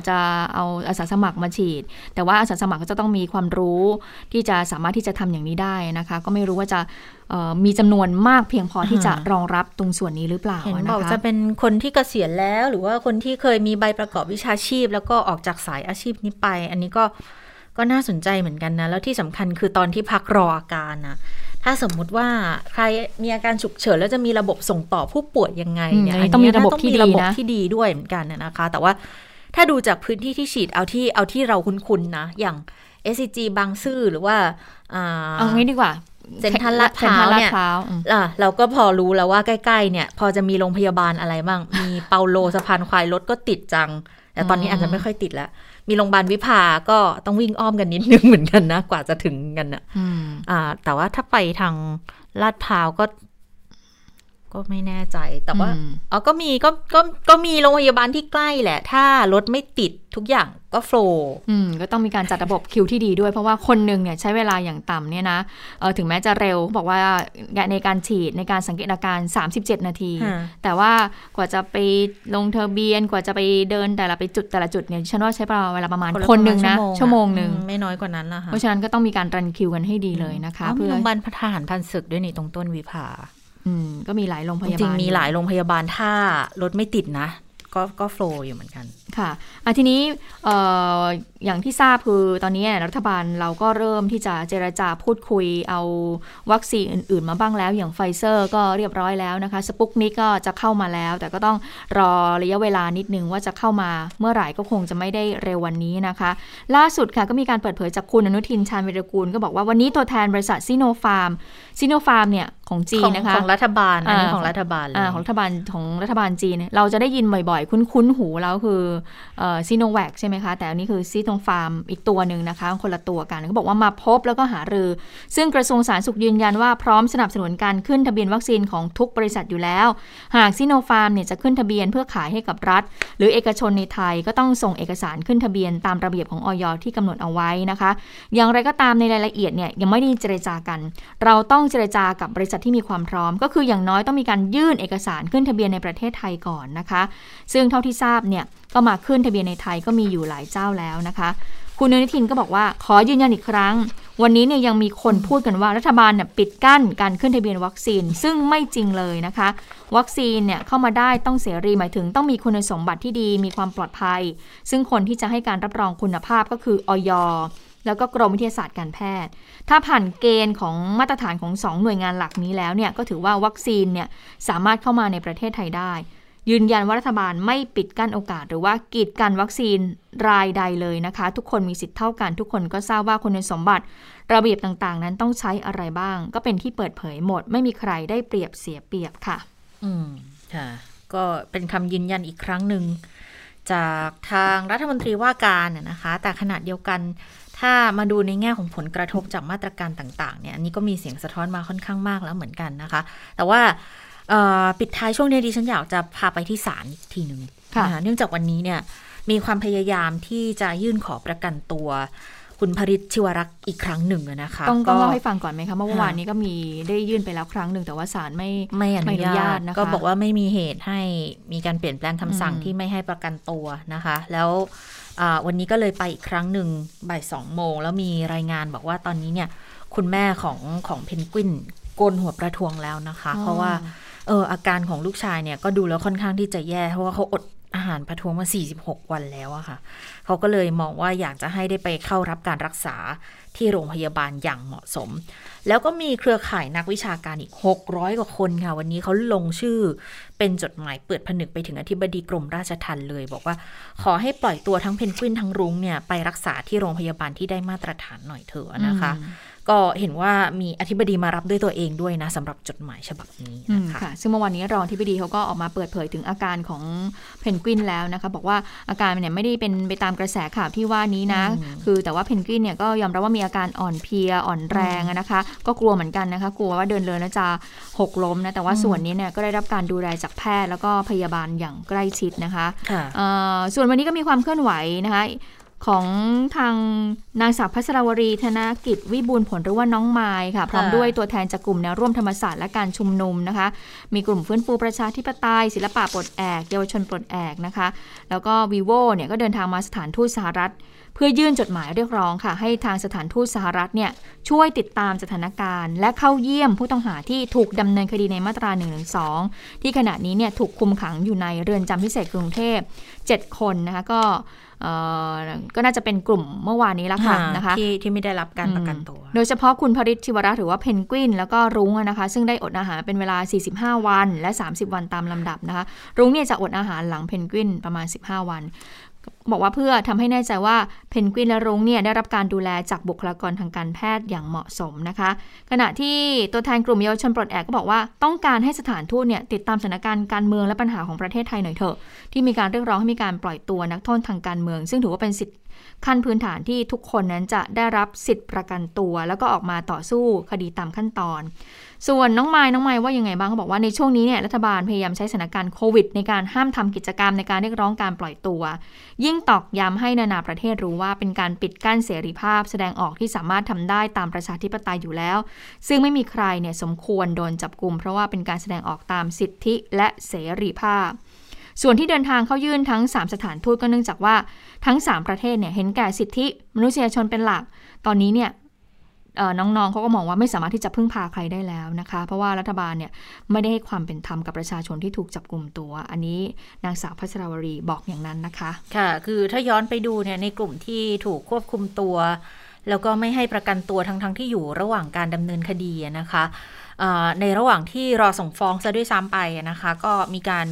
จะเอาอาสาสมัครมาฉีดแต่ว่าอาสาสมัครก็จะต้องมีความรู้ที่จะสามารถที่จะทำอย่างนี้ได้นะคะก็ไม่รู้ว่าจะมีจำนวนมากเพียงพอที่จะรองรับตรงส่วนนี้หรือเปล่าเห็นบอกจะเป็นคนที่เกษียณแล้วหรือว่าคนที่เคยมีใบประกอบวิชาชีพแล้วก็ออกจากสายอาชีพนี้ไปอันนี้ก็น่าสนใจเหมือนกันนะแล้วที่สำคัญคือตอนที่พักรออาการนะถ้าสมมุติว่าใครมีอาการฉุกเฉินแล้วจะมีระบบส่งต่อผู้ป่วยยังไงเนี่ยต้องมีระบบที่ดีด้วยเหมือนกันนะคะแต่ว่าถ้าดูจากพื้นที่ที่ฉีดเอาที่เราคุ้นๆนะอย่าง SCG บางซื่อหรือว่าเอางี้ดีกว่าเซ็นทรัลลาดพร้าวเนี่ยเราก็พอรู้แล้วว่าใกล้ๆเนี่ยพอจะมีโรงพยาบาลอะไรบ้างมีเปาโลสะพานควายรถก็ติดจังแต่ตอนนี้อาจจะไม่ค่อยติดแล้วมีโรงพยาบาลวิภาก็ต้องวิ่งอ้อมกันนิดนึงเหมือนกันนะกว่าจะถึงกันนะแต่ว่าถ้าไปทางลาดพร้าวก็ไม่แน่ใจแต่ว่าก็มีก็มีโรงพยาบาลที่ใกล้แหละถ้ารถไม่ติดทุกอย่างก็โฟล์ก็ต้องมีการจัดระบบคิวที่ดีด้วยเพราะว่าคนหนึ่งเนี่ยใช้เวลาอย่างต่ำเนี่ยนะถึงแม้จะเร็วบอกว่าในการฉีดในการสังเกตอาการ37นาทีแต่ว่ากว่าจะไปลงทะเบียนกว่าจะไปเดินแต่ละจุดเนี่ยฉันว่าใช้เวลาประมาณคนหนึ่งนะชั่วโมงนึงไม่น้อยกว่านั้นละค่ะเพราะฉะนั้นก็ต้องมีการรันคิวกันให้ดีเลยนะคะเพื่อโรงพยาบาลทหารพันศึกด้วยนี่ตรงต้นวิภาก็มีหลายโรงพยาบาลจริงมีหลายโรงพยาบาลถ้ารถไม่ติดนะก็โฟล์อยู่เหมือนกันค่ะทีนี้อย่างที่ทราบคือตอนนี้รัฐบาลเราก็เริ่มที่จะเจรจาพูดคุยเอาวัคซีนอื่นๆมาบ้างแล้วอย่าง Pfizer ก็เรียบร้อยแล้วนะคะ Sputnik ก็จะเข้ามาแล้วแต่ก็ต้องรอระยะเวลานิดนึงว่าจะเข้ามาเมื่อไหร่ก็คงจะไม่ได้เร็ววันนี้นะคะล่าสุดค่ะก็มีการเปิดเผยจากคุณอนุทินชาญวิรากูลก็บอกว่าวันนี้ตัวแทนบริษัทซิโนฟาร์มเนี่ยของจีนนะคะของรัฐบาลอันนี้ของรัฐบาลของรัฐบาลจีนเราจะได้ยินบ่อยๆคุ้นๆหูแล้วคือซิโนแวคใช่ไหมคะแต่อันนี้คือซิโนฟาร์มอีกตัวหนึ่งนะคะคนละตัวกันเขาบอกว่ามาพบแล้วก็หารือซึ่งกระทรวงสาธารณสุขยืนยันว่าพร้อมสนับสนุนการขึ้นทะเบียนวัคซีนของทุกบริษัทอยู่แล้วหากซิโนฟาร์มเนี่ยจะขึ้นทะเบียนเพื่อขายให้กับรัฐหรือเอกชนในไทยก็ต้องส่งเอกสารขึ้นทะเบียนตามระเบียบของอย.ที่กำหนดเอาไว้นะคะอย่างไรก็ตามในรายละเอียดเนี่ยยังไม่ได้เจรจากันเราต้องเจรจากับบริษัทที่มีความพร้อมก็คืออย่างน้อยต้องมีการยื่นเอกสารขึ้นทะเบียนในประเทศไทยก่อนนะคะซึ่งเท่าที่ทราบเนี่ยก็มาขึ้นทะเบียนในไทยก็มีอยู่หลายเจ้าแล้วนะคะคุณอนุทินก็บอกว่าขอยืนยันอีกครั้งวันนี้เนี่ยยังมีคนพูดกันว่ารัฐบาลเนี่ยปิดกั้นการขึ้นทะเบียนวัคซีนซึ่งไม่จริงเลยนะคะวัคซีนเนี่ยเข้ามาได้ต้องเสรีหมายถึงต้องมีคุณสมบัติที่ดีมีความปลอดภัยซึ่งคนที่จะให้การรับรองคุณภาพก็คืออย.แล้วก็กรมวิทยาศาสตร์การแพทย์ถ้าผ่านเกณฑ์ของมาตรฐานของ2หน่วยงานหลักนี้แล้วเนี่ยก็ถือว่าวัคซีนเนี่ยสามารถเข้ามาในประเทศไทยได้ ยืนยันว่ารัฐบาลไม่ปิดกั้นโอกาสหรือว่ากีดกันวัคซีนรายใดเลยนะคะทุกคนมีสิทธิ์เท่ากันทุกคนก็ทราบว่าคุณสมบัติระเบียบต่างๆนั้นต้องใช้อะไรบ้างก็เป็นที่เปิดเผยหมดไม่มีใครได้เปรียบเสียเปรียบค่ะค่ะก็เป็นคำยืนยันอีกครั้งหนึ่งจากทางรัฐมนตรีว่าการนะคะแต่ขณะเดียวกันถ้ามาดูในแง่ของผลกระทบจากมาตรการต่างๆเนี่ยอันนี้ก็มีเสียงสะท้อนมาค่อนข้างมากแล้วเหมือนกันนะคะแต่ว่าปิดท้ายช่วงนี้ดิฉันอยากจะพาไปที่ศาลอีกทีนึงนะคะเนื่องจากวันนี้เนี่ยมีความพยายามที่จะยื่นขอประกันตัวคุณพฤทธิ์ ชิวรักษ์อีกครั้งหนึ่งนะคะต้องเล่าให้ฟังก่อนไหมคะเมื่อวานนี้ก็มีได้ยื่นไปแล้วครั้งหนึ่งแต่ว่าศาลไม่อนุญาตนะคะก็บอกว่าไม่มีเหตุให้มีการเปลี่ยนแปลงคำสั่งที่ไม่ให้ประกันตัวนะคะแล้ววันนี้ก็เลยไปอีกครั้งหนึ่งบ่ายสองโมงแล้วมีรายงานบอกว่าตอนนี้เนี่ยคุณแม่ของเพนกวินโกนหัวประท้วงแล้วนะคะเพราะว่าอาการของลูกชายเนี่ยก็ดูแล้วค่อนข้างที่จะแย่เพราะว่าเขาอดอาหารประท้วงมา46วันแล้วอะค่ะเขาก็เลยมองว่าอยากจะให้ได้ไปเข้ารับการรักษาที่โรงพยาบาลอย่างเหมาะสมแล้วก็มีเครือข่ายนักวิชาการอีก600กว่าคนค่ะวันนี้เขาลงชื่อเป็นจดหมายเปิดผนึกไปถึงอธิบดีกรมราชทัณฑ์เลยบอกว่าขอให้ปล่อยตัวทั้งเพนกวินทั้งรุ้งเนี่ยไปรักษาที่โรงพยาบาลที่ได้มาตรฐานหน่อยเถอะนะคะก็เห็นว่ามีอธิบดีมารับด้วยตัวเองด้วยนะสำหรับจดหมายฉบับนี้นะคะซึ่งเมื่อวานนี้รองอธิบดีเขาก็ออกมาเปิดเผยถึงอาการของเพนกวินแล้วนะคะบอกว่าอาการเนี่ยไม่ได้เป็นไปตามกระแสข่าวที่ว่านี้นะคือแต่ว่าเพนกวินเนี่ยก็ยอมรับว่ามีอาการอ่อนเพลียอ่อนแรงนะคะก็กลัวเหมือนกันนะคะกลัวว่าเดินเลินแล้วจะหกล้มนะแต่ว่าส่วนนี้เนี่ยก็ได้รับการดูแลจากแพทย์แล้วก็พยาบาลอย่างใกล้ชิดนะคะส่วนวันนี้ก็มีความเคลื่อนไหวนะคะของทางนางสาวพัชรวรีธนกิจวิบูลผลหรือว่าน้องไมค์ค่ะพร้อมด้วยตัวแทนจากกลุ่มแนวร่วมธรรมศาสตร์และการชุมนุมนะคะมีกลุ่มฟื้นฟูประชาธิปไตยศิลปะปลดแอกเยาวชนปลดแอกนะคะแล้วก็วีโวเนี่ยก็เดินทางมาสถานทูตสหรัฐเพื่อยื่นจดหมายเรียกร้องค่ะให้ทางสถานทูตสหรัฐเนี่ยช่วยติดตามสถานการณ์และเข้าเยี่ยมผู้ต้องหาที่ถูกดำเนินคดีในมาตรา 112 ที่ขณะนี้เนี่ยถูกคุมขังอยู่ในเรือนจำพิเศษกรุงเทพ7คนนะคะก็น่าจะเป็นกลุ่มเมื่อวานนี้ละค่ะนะคะที่ไม่ได้รับการประกันตัวโดยเฉพาะคุณพฤทธิ์ ชิวรักษ์หรือว่าเพนกวินแล้วก็รุ้งนะคะซึ่งได้อดอาหารเป็นเวลา45วันและ30วันตามลำดับนะคะรุ้งเนี่ยจะอดอาหารหลังเพนกวินประมาณ15วันบอกว่าเพื่อทำให้แน่ใจว่าเพนกวินและรุ้งเนี่ยได้รับการดูแลจากบุคลากรทางการแพทย์อย่างเหมาะสมนะคะขณะที่ตัวแทนกลุ่มเยาวชนปลดแอกก็บอกว่าต้องการให้สถานทูตเนี่ยติดตามสถานการณ์การเมืองและปัญหาของประเทศไทยหน่อยเถอะที่มีการเรียกร้องให้มีการปล่อยตัวนักโทษทางการเมืองซึ่งถือว่าเป็นสิทธิขั้นพื้นฐานที่ทุกคนนั้นจะได้รับสิทธิประกันตัวแล้วก็ออกมาต่อสู้คดีตามขั้นตอนส่วนน้องไม้ว่ายังไงบ้างเขาบอกว่าในช่วงนี้เนี่ยรัฐบาลพยายามใช้สถานการณ์โควิดในการห้ามทำกิจกรรมในการเรียกร้องการปล่อยตัวยิ่งตอกย้ำให้นานาประเทศรู้ว่าเป็นการปิดกั้นเสรีภาพแสดงออกที่สามารถทำได้ตามประชาธิปไตยอยู่แล้วซึ่งไม่มีใครเนี่ยสมควรโดนจับกุมเพราะว่าเป็นการแสดงออกตามสิทธิและเสรีภาพส่วนที่เดินทางเข้ายื่นทั้ง3สถานทูตก็เนื่องจากว่าทั้ง3ประเทศเนี่ยเห็นแก่สิทธิมนุษยชนเป็นหลักตอนนี้เนี่ยน้องๆเขาก็มองว่าไม่สามารถที่จะพึ่งพาใครได้แล้วนะคะเพราะว่ารัฐบาลเนี่ยไม่ได้ให้ความเป็นธรรมกับประชาชนที่ถูกจับกุมตัวอันนี้นางสาวพัชรวรีบอกอย่างนั้นนะคะค่ะคือถ้าย้อนไปดูเนี่ยในกลุ่มที่ถูกควบคุมตัวแล้วก็ไม่ให้ประกันตัวทั้งที่อยู่ระหว่างการดำเนินคดีนะคะในระหว่างที่รอส่งฟ้องซะด้วยซ้ำไปนะคะก็มีการ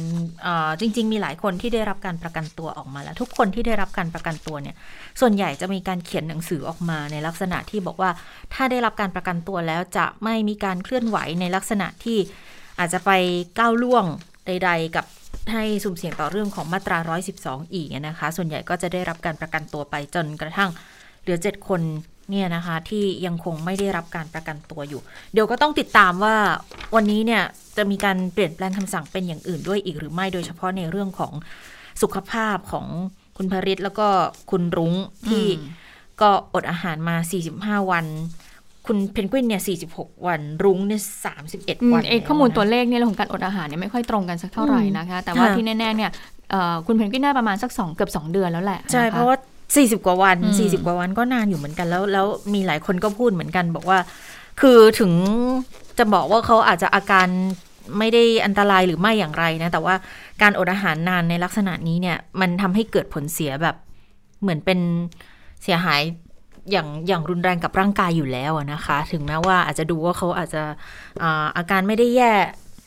จริงๆมีหลายคนที่ได้รับการประกันตัวออกมาแล้วทุกคนที่ได้รับการประกันตัวเนี่ยส่วนใหญ่จะมีการเขียนหนังสือออกมาในลักษณะที่บอกว่าถ้าได้รับการประกันตัวแล้วจะไม่มีการเคลื่อนไหวในลักษณะที่อาจจะไปก้าวล่วงใดๆกับให้สุ่มเสี่ยงต่อเรื่องของมาตรา112อีกนะคะส่วนใหญ่ก็จะได้รับการประกันตัวไปจนกระทั่งเหลือ7คนเนี่ยนะคะที่ยังคงไม่ได้รับการประกันตัวอยู่เดี๋ยวก็ต้องติดตามว่าวันนี้เนี่ยจะมีการเปลี่ยนแปลงคำสั่งเป็นอย่างอื่นด้วยอีกหรือไม่โดยเฉพาะในเรื่องของสุขภาพของคุณพฤทธิ์แล้วก็คุณรุ้งที่ก็อดอาหารมา45วันคุณเพนกวินเนี่ย46วันรุ้งเนี่ย31วันข้อมูลตัวเลขเนี่ยเรื่องของการอดอาหารเนี่ยไม่ค่อยตรงกันสักเท่าไหร่นะคะแต่ว่าที่แน่ๆเนี่ยคุณเพนกวินได้ประมาณสักเกือบ2เดือนแล้วแหละใช่เพราะว่า40กว่าวันก็นานอยู่เหมือนกันแล้วมีหลายคนก็พูดเหมือนกันบอกว่าคือถึงจะบอกว่าเขาอาจจะอาการไม่ได้อันตรายหรือไม่อย่างไรนะแต่ว่าการอดอาหารนานในลักษณะนี้เนี่ยมันทำให้เกิดผลเสียแบบเหมือนเป็นเสียหายอย่างรุนแรงกับร่างกายอยู่แล้วนะคะถึงแม้ว่าอาจจะดูว่าเขาอาจจะอาการไม่ได้แย่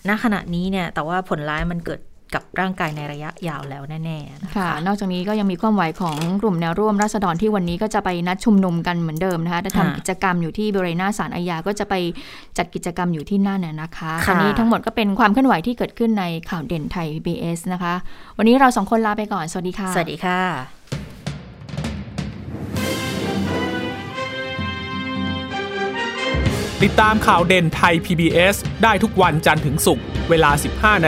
ณขณะนี้เนี่ยแต่ว่าผลร้ายมันเกิด กับร่างกายในระยะยาวแล้วแน่ๆนะคะนอกจากนี้ก็ยังมีความหวังของกลุ่มแนวร่วมราษฎรที่วันนี้ก็จะไปนัดชุมนุมกันเหมือนเดิมนะคะจะทำกิจกรรมอยู่ที่บริเวณหน้าศาลอาญาก็จะไปจัดกิจกรรมอยู่ที่นั่นนะคะอันนี้ทั้งหมดก็เป็นความเคลื่อนไหวที่เกิดขึ้นในข่าวเด่นไทย PBS นะคะวันนี้เราสองคนลาไปก่อนสวัสดีค่ะสวัสดีค่ะติดตามข่าวเด่นไทย PBS ได้ทุกวันจันทร์ถึงศุกร์เวลา 15:00 น.